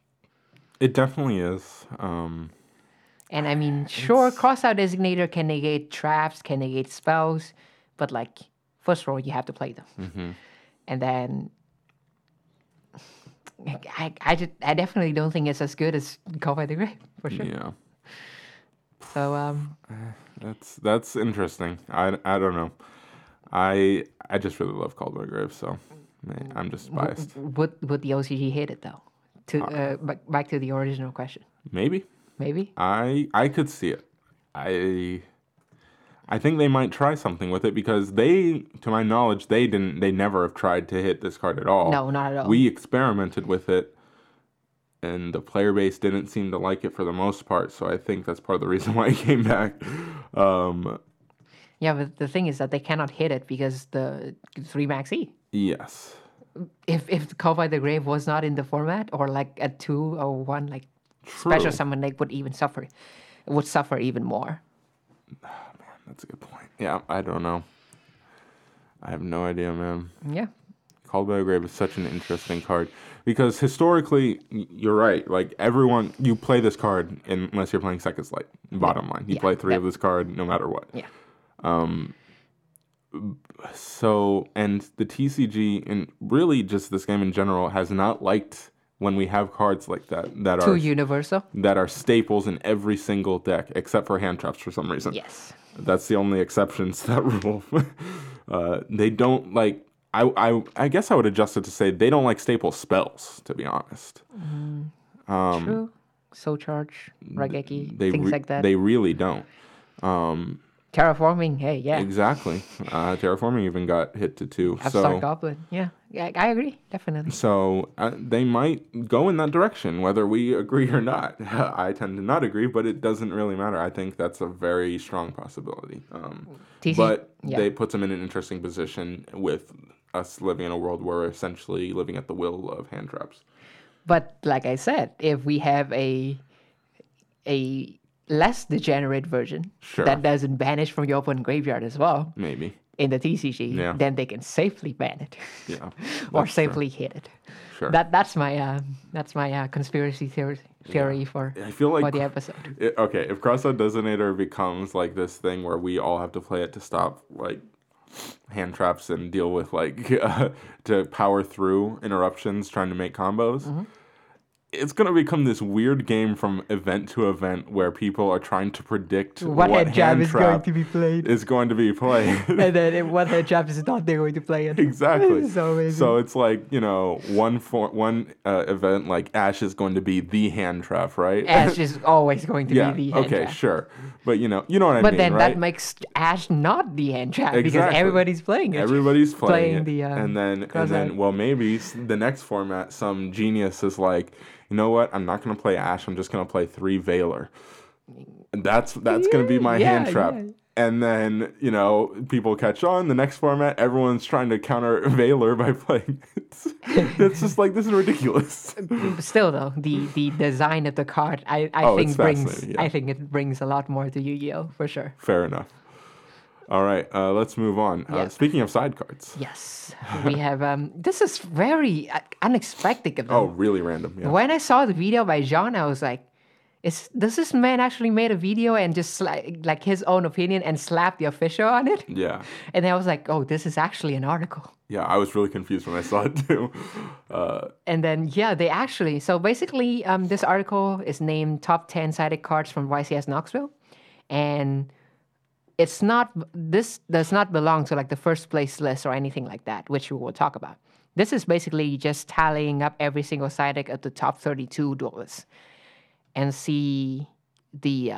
It definitely is. And I mean, sure, Crossout Designator can negate traps, can negate spells, but like first roll you have to play them, mm-hmm. and then I definitely don't think it's as good as Call by the Grave for sure. Yeah. So that's interesting. I don't know. I just really love Call by the Grave, so I'm just biased. Would the OCG hate it though? Back to the original question. Maybe. I could see it. I think they might try something with it because to my knowledge, they never have tried to hit this card at all. No, not at all. We experimented with it, and the player base didn't seem to like it for the most part, so I think that's part of the reason why it came back. Yeah, but the thing is that they cannot hit it because the 3 max E. Yes. If Call by the Grave was not in the format, or like at 2 or 1, like true. Special summon, they would suffer even more. That's a good point. Yeah, I don't know. I have no idea, man. Yeah. Call by the Grave is such an interesting card because historically, you're right. Like everyone, you play this card unless you're playing Second Light. Bottom line, you play 3 of this card no matter what. Yeah. So and the TCG and really just this game in general has not liked when we have cards like that are too universal, that are staples in every single deck except for hand traps for some reason. Yes. That's the only exception to that rule. They don't like... I guess I would adjust it to say they don't like staple spells, to be honest. Mm-hmm. True. Soul Charge, Rageki, things like that. They really don't. Terraforming, hey, yeah. Exactly. Terraforming even got hit to 2. Star Goblin, yeah. Yeah, I agree, definitely. So they might go in that direction, whether we agree or not. I tend to not agree, but it doesn't really matter. I think that's a very strong possibility. They put them in an interesting position with us living in a world where we're essentially living at the will of hand traps. But like I said, if we have a less degenerate version that doesn't banish from your open graveyard as well. Maybe. In the TCG, then they can safely ban it, or safely hit it. Sure. That's my conspiracy theory for the episode. If Crossout Designator becomes like this thing where we all have to play it to stop like hand traps and deal with like to power through interruptions trying to make combos. Mm-hmm. It's going to become this weird game from event to event where people are trying to predict what hand trap is going to be played. And then what hand trap is not they're going to play it. Exactly. So it's like, you know, one event like Ash is going to be the hand trap, right? Ash is always going to be the hand trap. Okay, sure. But you know what I mean, right? But then that makes Ash not the hand trap because everybody's playing it. Everybody's playing it. And then maybe the next format some genius is like, you know what? I'm not going to play Ash. I'm just going to play 3 Veiler. That's going to be my hand trap. Yeah. And then, you know, people catch on. The next format, everyone's trying to counter Veiler by playing it. It's just like, this is ridiculous. Still, though, the design of the card, I think it brings a lot more to Yu-Gi-Oh! For sure. Fair enough. All right, let's move on. Speaking of side cards. Yes, we have... this is very unexpected of them. Oh, really random, yeah. When I saw the video by John, I was like, does this man actually made a video and just like his own opinion and slapped the official on it? Yeah. And I was like, oh, this is actually an article. Yeah, I was really confused when I saw it too. And then, they actually... So basically, this article is named Top 10 Sided Cards from YCS Knoxville. And... This does not belong to like the first place list or anything like that, which we will talk about. This is basically just tallying up every single side deck of the top 32 duelists and see the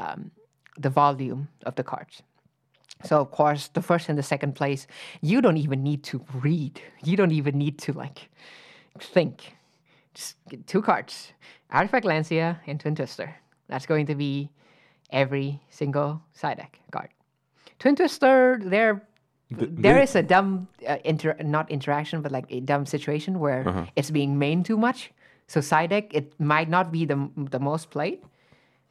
volume of the cards. So of course, the first and the second place, you don't even need to read. You don't even need to like think. Just get 2 cards, Artifact Lancia and Twin Twister. That's going to be every single side deck card. Twin Twister, they're There is a dumb, not interaction, but like a dumb situation where it's being mained too much. So side deck, it might not be the most played,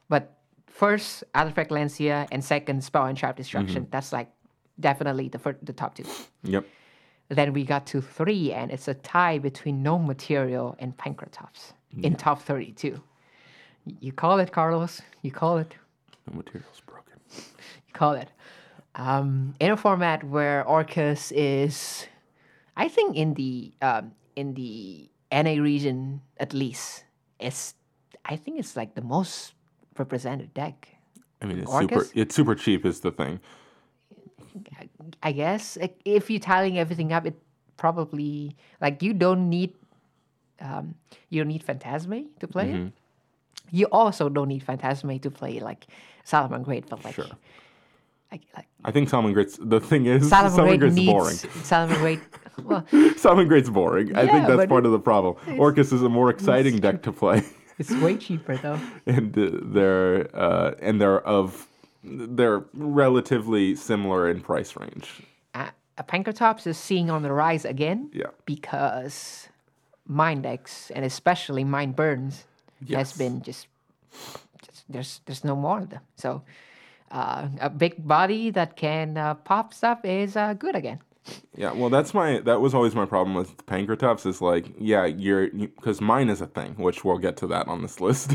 but first, Artifact Lancia, and second, Spell and Sharp Destruction. That's like definitely the top two. Yep. Then we got to 3, and it's a tie between No Material and Pancratops in top 32. You call it, Carlos. You call it. No Material's broken. You call it. In a format where Orcus is, I think in the NA region at least, I think it's like the most represented deck. I mean, it's super cheap is the thing. I guess if you're tiling everything up, it probably like you don't need Phantasme to play it. You also don't need Phantasme to play like Salamander Great, but like. Sure. I think Salamander Great's... The thing is, Salamander Great's boring. Salamander Great... Well, Salamander Great's boring. Yeah, I think that's part of the problem. Orcus is a more exciting deck to play. It's way cheaper, though. And they're relatively similar in price range. Pancratops is seeing on the rise again. Yeah. Because Mind decks, and especially Mind Burns, has been just... There's no more of them. So... a big body that can pop stuff is good again. Yeah, well, that was always my problem with Pancratops is like, because mine is a thing, which we'll get to that on this list,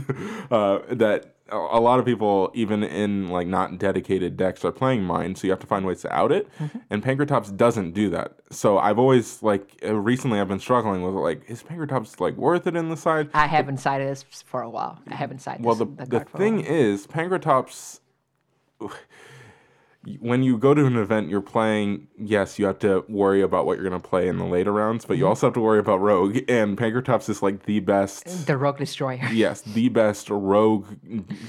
that a lot of people, even in like not dedicated decks, are playing mine, so you have to find ways to out it, and Pancratops doesn't do that. So I've always, recently I've been struggling with, is Pancratops, worth it in the side? I haven't sided this for a while. The thing is, Pancratops... When you go to an event, you're playing, yes, you have to worry about what you're going to play in the later rounds, but you also have to worry about Rogue, and Pancratops is the best... The Rogue Destroyer. Yes, the best Rogue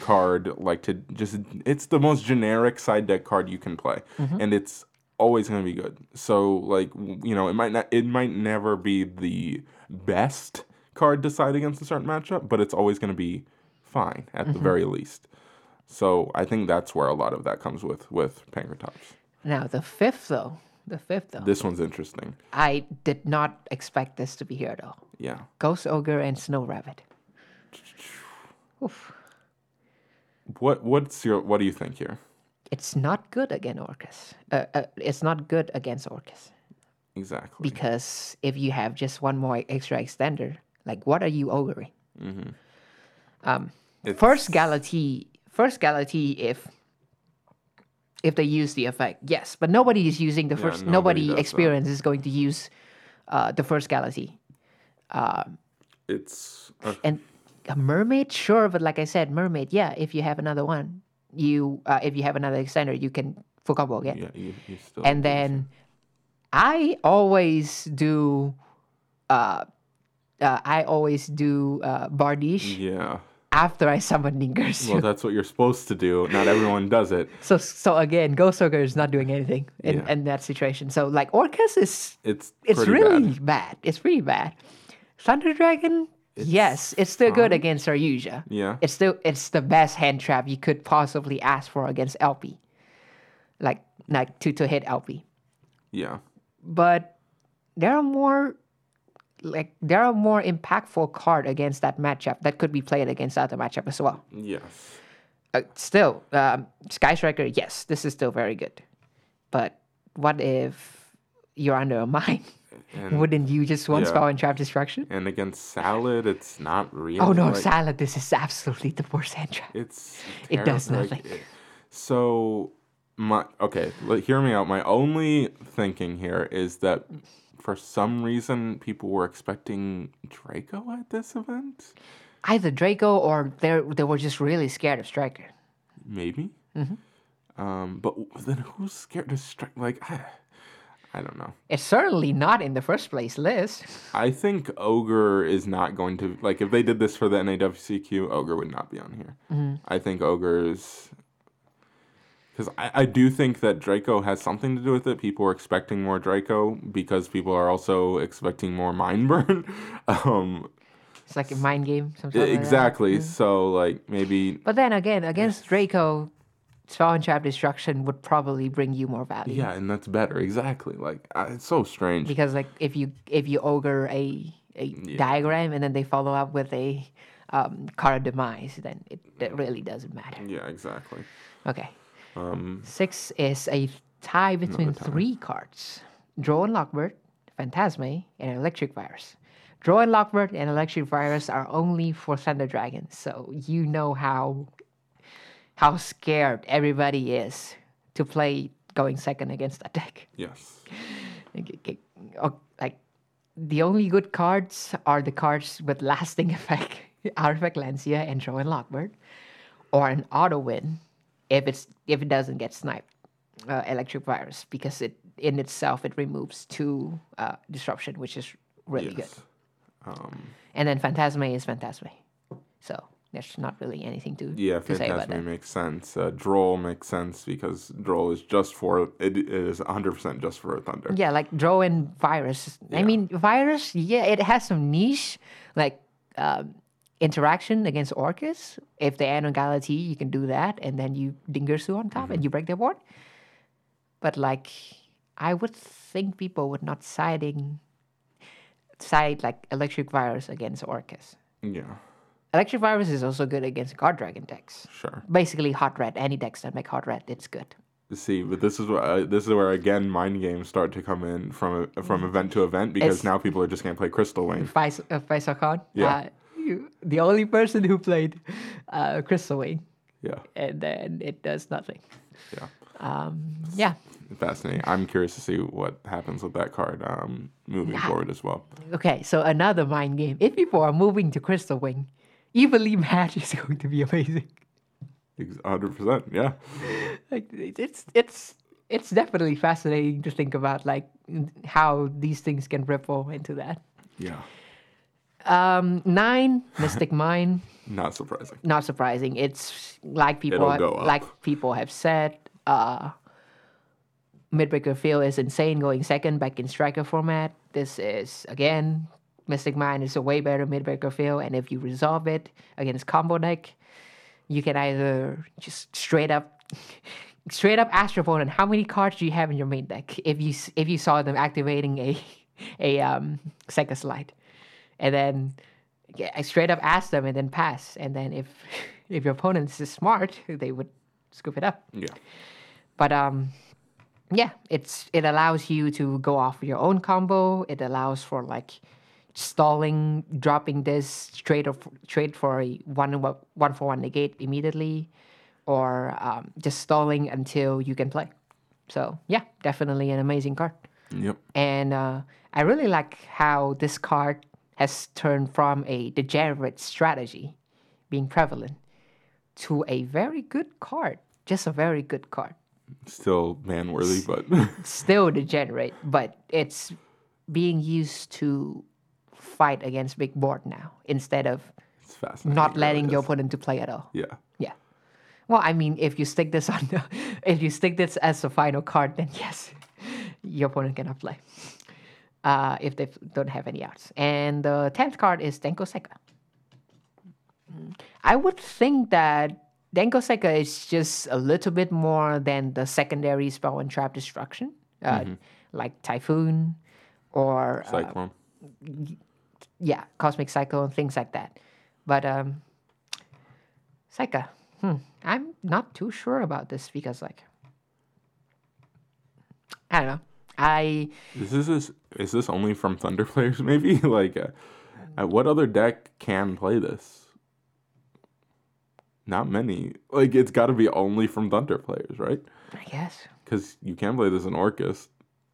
card, it's the most generic side deck card you can play, and it's always going to be good. So, it might never be the best card to side against a certain matchup, but it's always going to be fine, at the very least. So I think that's where a lot of that comes with Pancratops. Now, the fifth, though. This one's interesting. I did not expect this to be here, though. Yeah. Ghost Ogre and Snow Rabbit. Oof. What do you think here? It's not good against Orcus. It's not good against Orcus. Exactly. Because if you have just one more extra extender, what are you ogering? First Galatea, if they use the effect, yes, but nobody is using the first. Nobody Experience is going to use the first Galatea. And a mermaid, sure, but like I said, mermaid. Yeah, if you have another one, if you have another extender, you can full combo again. Yeah, you still. And then I always do Bardiche. Yeah. After I summon Ningers. Well, that's what you're supposed to do. Not everyone does it. So again, Ghost Ogre is not doing anything in that situation. So Orcus is it's really bad. It's pretty bad. Thunder Dragon, it's still good against Aryuja. Yeah. It's the best hand trap you could possibly ask for against LP. To hit LP. Yeah. But there are more impactful card against that matchup that could be played against other matchup as well. Yes. Still, Sky Striker, yes, this is still very good. But what if you're under a mine? And wouldn't you just want Spell and Trap Destruction? And against Salad, it's not really... Oh, no, Salad, this is absolutely the worst hand trap. It does nothing. Hear me out. My only thinking here is that... For some reason, people were expecting Draco at this event. Either Draco or they were just really scared of Striker. Maybe. But then who's scared of Striker? I don't know. It's certainly not in the first place list. I think Ogre is not going to... if they did this for the NAWCQ, Ogre would not be on here. I think Ogre's... Because I do think that Draco has something to do with it. People are expecting more Draco because people are also expecting more Mind Burn. It's like a mind game. Exactly. So, maybe... But then again, against Draco, Spell and Trap Destruction would probably bring you more value. Yeah, and that's better. Exactly. Like, it's so strange. Because, like, if you ogre a diagram and then they follow up with a card demise, then it really doesn't matter. Yeah, exactly. Okay. 6 is a tie between three cards. Draw and Lockbird, Phantasme, and Electric Virus. Draw and Lockbird and Electric Virus are only for Thunder Dragon, so you know how scared everybody is to play going second against that deck. Yes. Like, the only good cards are the cards with lasting effect, Artifact Lancia and Draw and Lockbird, or an auto win if it doesn't get sniped, Electric Virus, because it in itself it removes 2 disruption, which is really good. And then Phantasme is Phantasme, so there's not really anything to say about that. Yeah, Phantasme makes sense. Droll makes sense because Droll is just for, it is 100% just for Thunder. Yeah, like Droll and Virus. Yeah. I mean, Virus, yeah, it has some niche, like interaction against Orcus. If they end on Galatea, you can do that, and then you Dingersu on top, and you break their board. But, like, I would think people would not side like Electric Virus against Orcus. Yeah. Electric Virus is also good against Guard Dragon decks. Sure. Basically, hot red. Any decks that make hot red, it's good. See, but this is where again mind games start to come in from event to event, because now people are just gonna play Crystal Wing. Faisal Khan. Yeah. The only person who played Crystal Wing. Yeah. And then it does nothing. Yeah. Yeah. Fascinating. I'm curious to see what happens with that card moving forward as well. Okay, so another mind game. If people are moving to Crystal Wing, Evilly Match is going to be amazing. 100%, yeah. Like, it's definitely fascinating to think about, like, how these things can ripple into that. Yeah. 9, Mystic Mine. Not surprising. It's like people have said. Midbreaker Field is insane going second back in striker format. This is, again, Mystic Mine is a way better Midbreaker Field, and if you resolve it against combo deck, you can either just straight up ask your opponent how many cards do you have in your main deck if you saw them activating a Second Slide, and then straight up ask them and then pass, and then if your opponent is smart, they would scoop it up. Yeah. But it allows you to go off your own combo. It allows for, like, stalling, dropping this trade for a 1/1 negate immediately, or just stalling until you can play. So yeah, definitely an amazing card. Yep. And I really like how this card has turned from a degenerate strategy being prevalent to a very good card. Just a very good card. Still man-worthy, but... Still degenerate, but it's being used to fight against big board now instead of not letting your opponent to play at all. Yeah. Yeah. Well, I mean, if you stick this as the final card, then yes, your opponent cannot play if they don't have any outs. And the 10th card is Denkoseka. I would think that Denkoseka is just a little bit more than the secondary Spell and Trap Destruction, like Typhoon or... Cyclone. Cosmic Cyclone, things like that. But Seka, I'm not too sure about this because, like, I don't know. Is this only from Thunder players, maybe? Like, what other deck can play this? Not many. Like, it's got to be only from Thunder players, right? I guess. Because you can't play this in Orcus.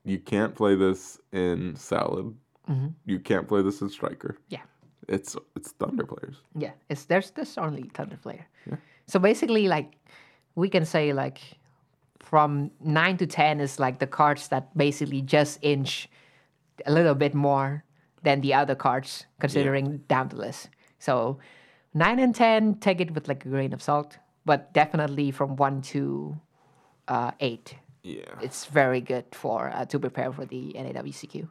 You can't play this in Salad. Mm-hmm. You can't play this in Striker. Yeah. It's Thunder players. Yeah. There's only Thunder player. Yeah. So basically, like, we can say, like, from 9 to 10 is, like, the cards that basically just inch a little bit more than the other cards, considering down the list. So... 9 and 10, take it with, like, a grain of salt, but definitely from 1 to 8. Yeah. It's very good for to prepare for the NAWCQ.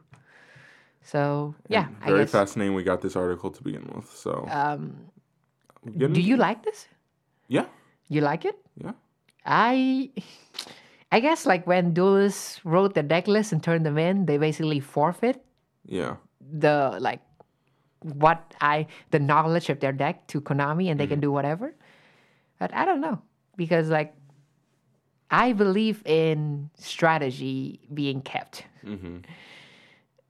So, yeah, I guess. Very fascinating we got this article to begin with, so. Do you like this? Yeah. You like it? Yeah. I guess like when duelists wrote the deck list and turned them in, they basically forfeit the like the knowledge of their deck to Konami, and they can do whatever. But I don't know, because like I believe in strategy being kept,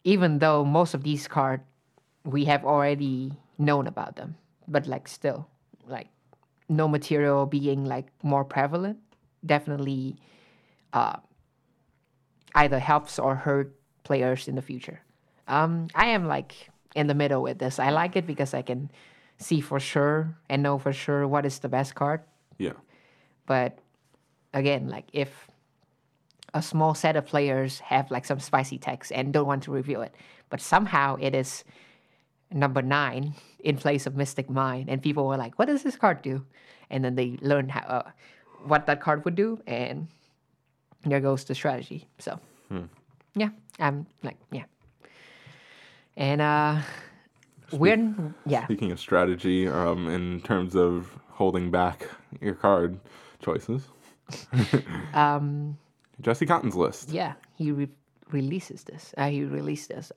even though most of these cards we have already known about them. But like still, like no material being like more prevalent definitely either helps or hurt players in the future. I am like in the middle with this. I like it because I can see for sure and know for sure what is the best card. Yeah. But again, like if a small set of players have like some spicy text and don't want to reveal it, but somehow it is number 9 in place of Mystic Mind, and people were like, what does this card do? And then they learned how, what that card would do, and there goes the strategy. So yeah, I'm like, yeah. And speaking of strategy, in terms of holding back your card choices, Jesse Cotton's list. Yeah, he releases this. He released this.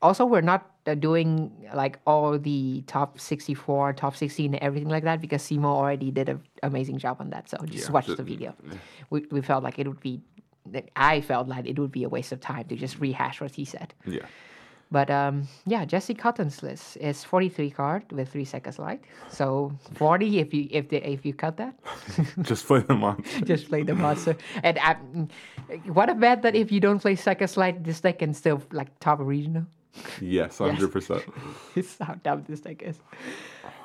Also, we're not doing like all the top 64, top 16, and everything like that, because Simo already did an amazing job on that. So just watch the video. Yeah. We felt like it would be, I felt like it would be a waste of time to just rehash what he said. Yeah. But yeah, Jesse Cotton's list is 43 card with 3 seconds light. So 40 if you cut that. Just play the monster. Just play the monster. And what a bet that if you don't play seconds light, this deck can still like top a regional. Yes, 100%. It's how dumb this deck is.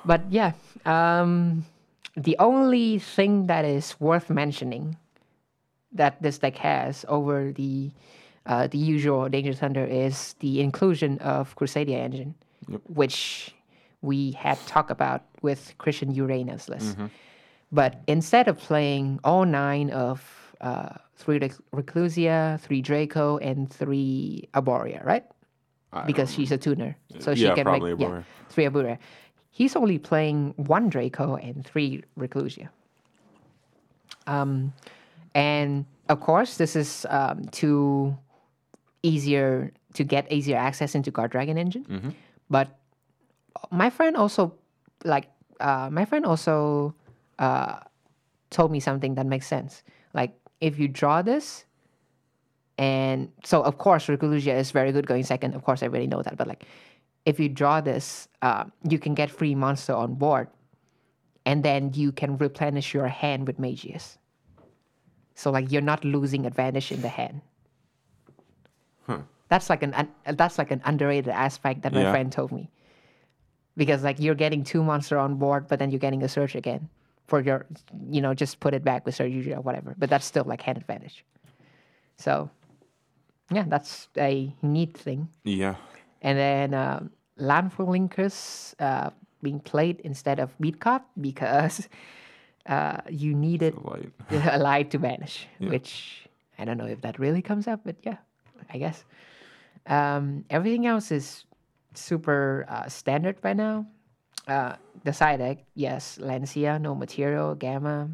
But yeah, the only thing that is worth mentioning that this deck has over the usual Dangerous Hunter is the inclusion of Crusadia Engine, which we had talked about with Christian Uranus list. But instead of playing all 9 of 3 Reclusia, 3 Draco, and 3 Arborea, right? Because she's a tuner, so she can make 3 Abura. He's only playing 1 Draco and 3 Reclusia. And of course, this is to get easier access into Guard Dragon Engine. But my friend also told me something that makes sense. Like if you draw this. And so, of course, Reclusia is very good going second. Of course, I already know that. But, like, if you draw this, you can get free monster on board. And then you can replenish your hand with Magius. So, like, you're not losing advantage in the hand. That's, like, an underrated aspect that my friend told me. Because, like, you're getting 2 monster on board, but then you're getting a search again. For your, you know, just put it back with Surge or whatever. But that's still, like, hand advantage. So... yeah, that's a neat thing. Yeah. And then Landfall Linkers being played instead of Beat Cop because you needed a light to vanish, which I don't know if that really comes up, but yeah, I guess. Everything else is super standard by now. The side deck, yes, Lancia, no material, Gamma,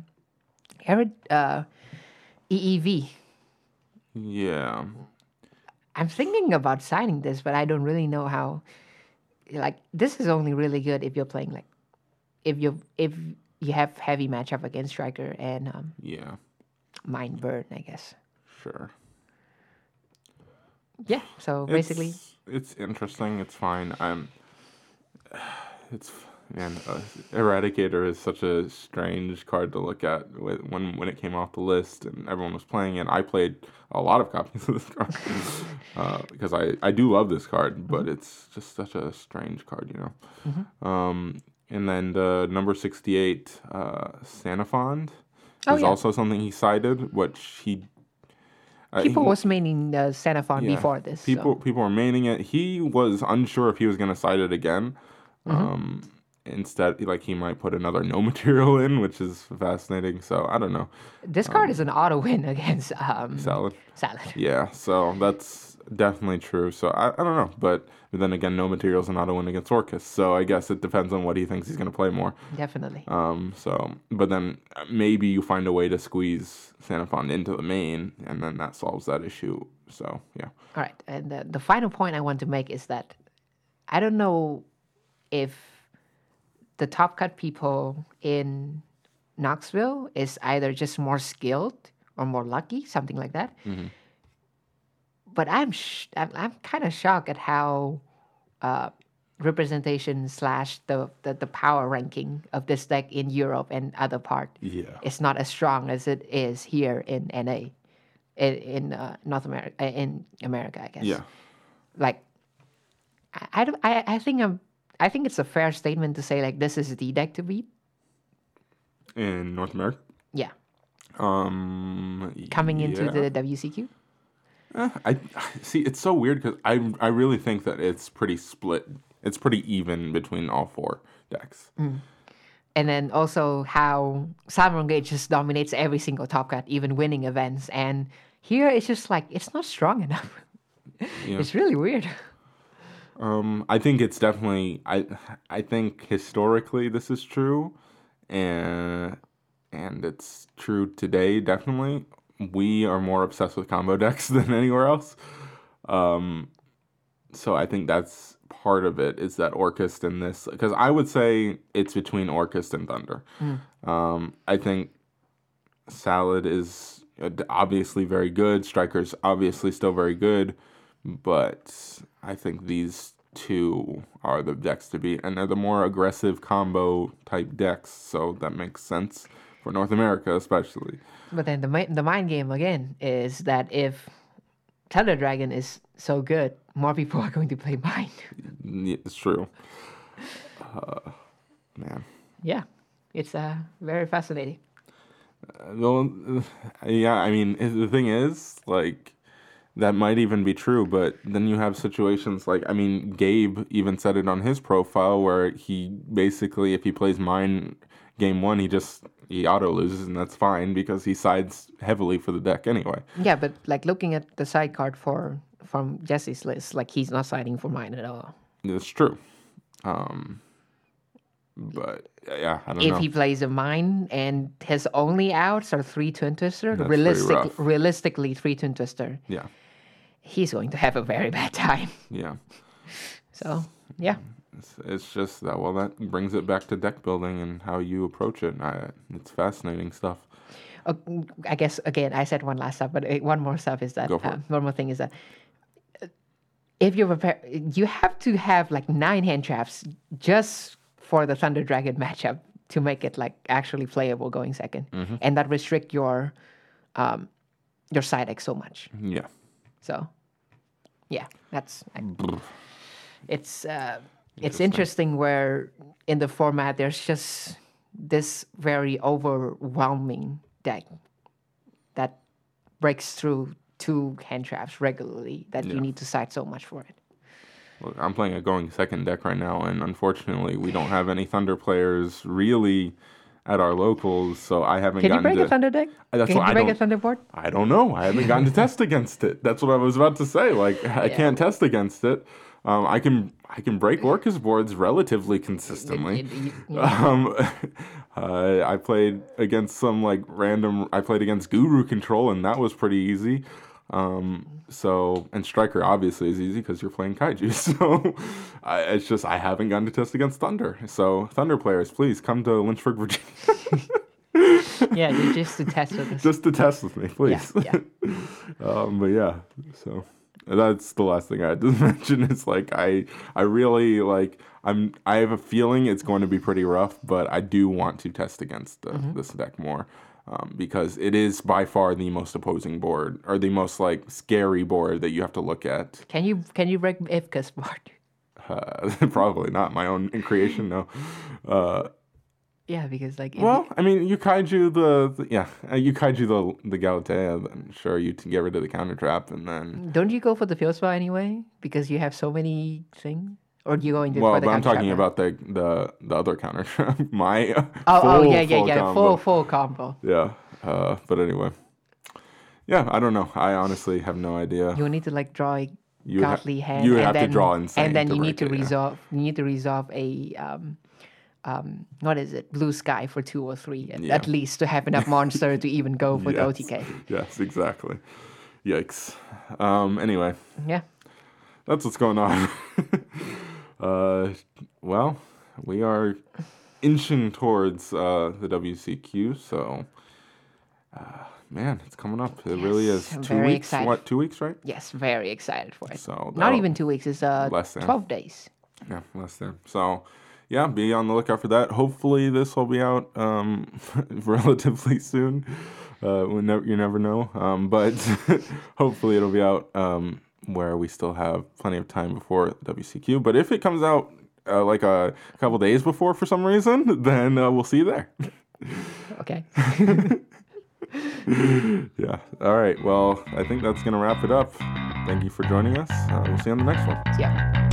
EEV. Yeah. I'm thinking about signing this, but I don't really know how. Like, this is only really good if you're playing like, if you have heavy matchup against Striker and Mind Burn, I guess. Sure. Yeah. So basically, it's interesting. It's fine. Eradicator is such a strange card to look at when it came off the list and everyone was playing it. I played a lot of copies of this card because I do love this card, but it's just such a strange card, you know. And then the number 68 Sanafond is also something he cited, which he... people was maining the Sanafond before this. People were maining it. He was unsure if he was going to cite it again. Instead, like, he might put another no material in, which is fascinating. So, I don't know. This card is an auto win against... Salad. Yeah, so that's... definitely true. So I don't know. But then again, no materials and auto win against Orcus. So I guess it depends on what he thinks he's going to play more. Definitely. So, but then maybe you find a way to squeeze Sanapon into the main, and then that solves that issue. So, yeah. All right. And the final point I want to make is that I don't know if the top cut people in Knoxville is either just more skilled or more lucky, something like that. Mm-hmm. But I'm kind of shocked at how representation slash the power ranking of this deck in Europe and other part is not as strong as it is here in NA, in North America, in America, I guess. Yeah. Like, I think it's a fair statement to say, like, this is the deck to beat. In North America? Yeah. Coming into the WCQ? I see, it's so weird because I really think that it's pretty split. It's pretty even between all four decks. Mm. And then also how Salamander Great just dominates every single top cut, even winning events. And here it's just like, it's not strong enough. Yeah. It's really weird. I think it's definitely, I think historically this is true, and it's true today, definitely. We are more obsessed with combo decks than anywhere else. So I think that's part of it, is that Orcus and this, because I would say it's between Orcus and Thunder. Mm. I think Salad is obviously very good. Striker's obviously still very good. But I think these two are the decks to beat. And they're the more aggressive combo-type decks, so that makes sense for North America especially. But then the mind game, again, is that if Thunder Dragon is so good, more people are going to play Mind. It's true. Man. Yeah. It's very fascinating. Yeah, I mean, the thing is, like, that might even be true, but then you have situations like, I mean, Gabe even said it on his profile where he basically, if he plays Mine game one, he auto loses, and that's fine because he sides heavily for the deck anyway. Yeah, but like looking at the side card from Jesse's list, like he's not siding for Mine at all. It's true. But yeah, I don't know. If he plays a Mine and his only outs are 3 Twin Twister, realistically 3 Twin Twister, yeah, he's going to have a very bad time. Yeah. So, yeah. It's just that, well, that brings it back to deck building and how you approach it. It's fascinating stuff. I guess, again, I said one last stuff, but one more stuff is that, one more thing is that if you're prepared, you have to have like 9 hand traps just for the Thunder Dragon matchup to make it like actually playable going second. Mm-hmm. And that restrict your side deck so much. Yeah. So, yeah, that's... It's interesting where in the format there's just this very overwhelming deck that breaks through 2 hand traps regularly that you need to side so much for it. Well, I'm playing a going second deck right now, and unfortunately we don't have any Thunder players really at our locals, so I haven't gotten to... Can you break a Thunder deck? Can you break a Thunder board? I don't know. I haven't gotten to test against it. That's what I was about to say. Like, I can't test against it. I can break Orcus boards relatively consistently. Yeah. I played against against Guru Control, and that was pretty easy. And Striker obviously is easy because you're playing Kaiju. So it's just, I haven't gotten to test against Thunder. So Thunder players, please come to Lynchburg, Virginia. Yeah, just to test with us. Just to test with me, please. Yeah. But yeah, so... That's the last thing I had to mention. It's like I have a feeling it's going to be pretty rough, but I do want to test against this deck more because it is by far the most opposing board or the most like scary board that you have to look at. Can you break Ifka's board? Probably not my own creation. No. Yeah, because like... Well, I mean, you Kaiju the Galatea, then sure, you can get rid of the counter trap, and then... Don't you go for the field spell anyway? Because you have so many things? Or do you go into the counter trap? Well, I'm talking about the other counter trap. My full combo. Full combo. Yeah, but anyway. Yeah, I don't know. I honestly have no idea. You need to like draw a godly hand. You have to draw insane. And then you need to resolve. Yeah. You need to resolve a what is it? Blue sky for 2 or 3 at least to have enough monster to even go for the OTK. Yes, exactly. Yikes. Anyway. Yeah. That's what's going on. Well, we are inching towards the WCQ, so man, it's coming up. It really is. I'm 2 weeks. Excited. What, 2 weeks, right? Yes, very excited for it. So not even 2 weeks. It's less than 12 days. Yeah, less than. So, yeah, be on the lookout for that. Hopefully this will be out relatively soon. You never know. But hopefully it'll be out where we still have plenty of time before WCQ. But if it comes out like a couple days before for some reason, then we'll see you there. Okay. Yeah. All right. Well, I think that's going to wrap it up. Thank you for joining us. We'll see you on the next one. Yeah.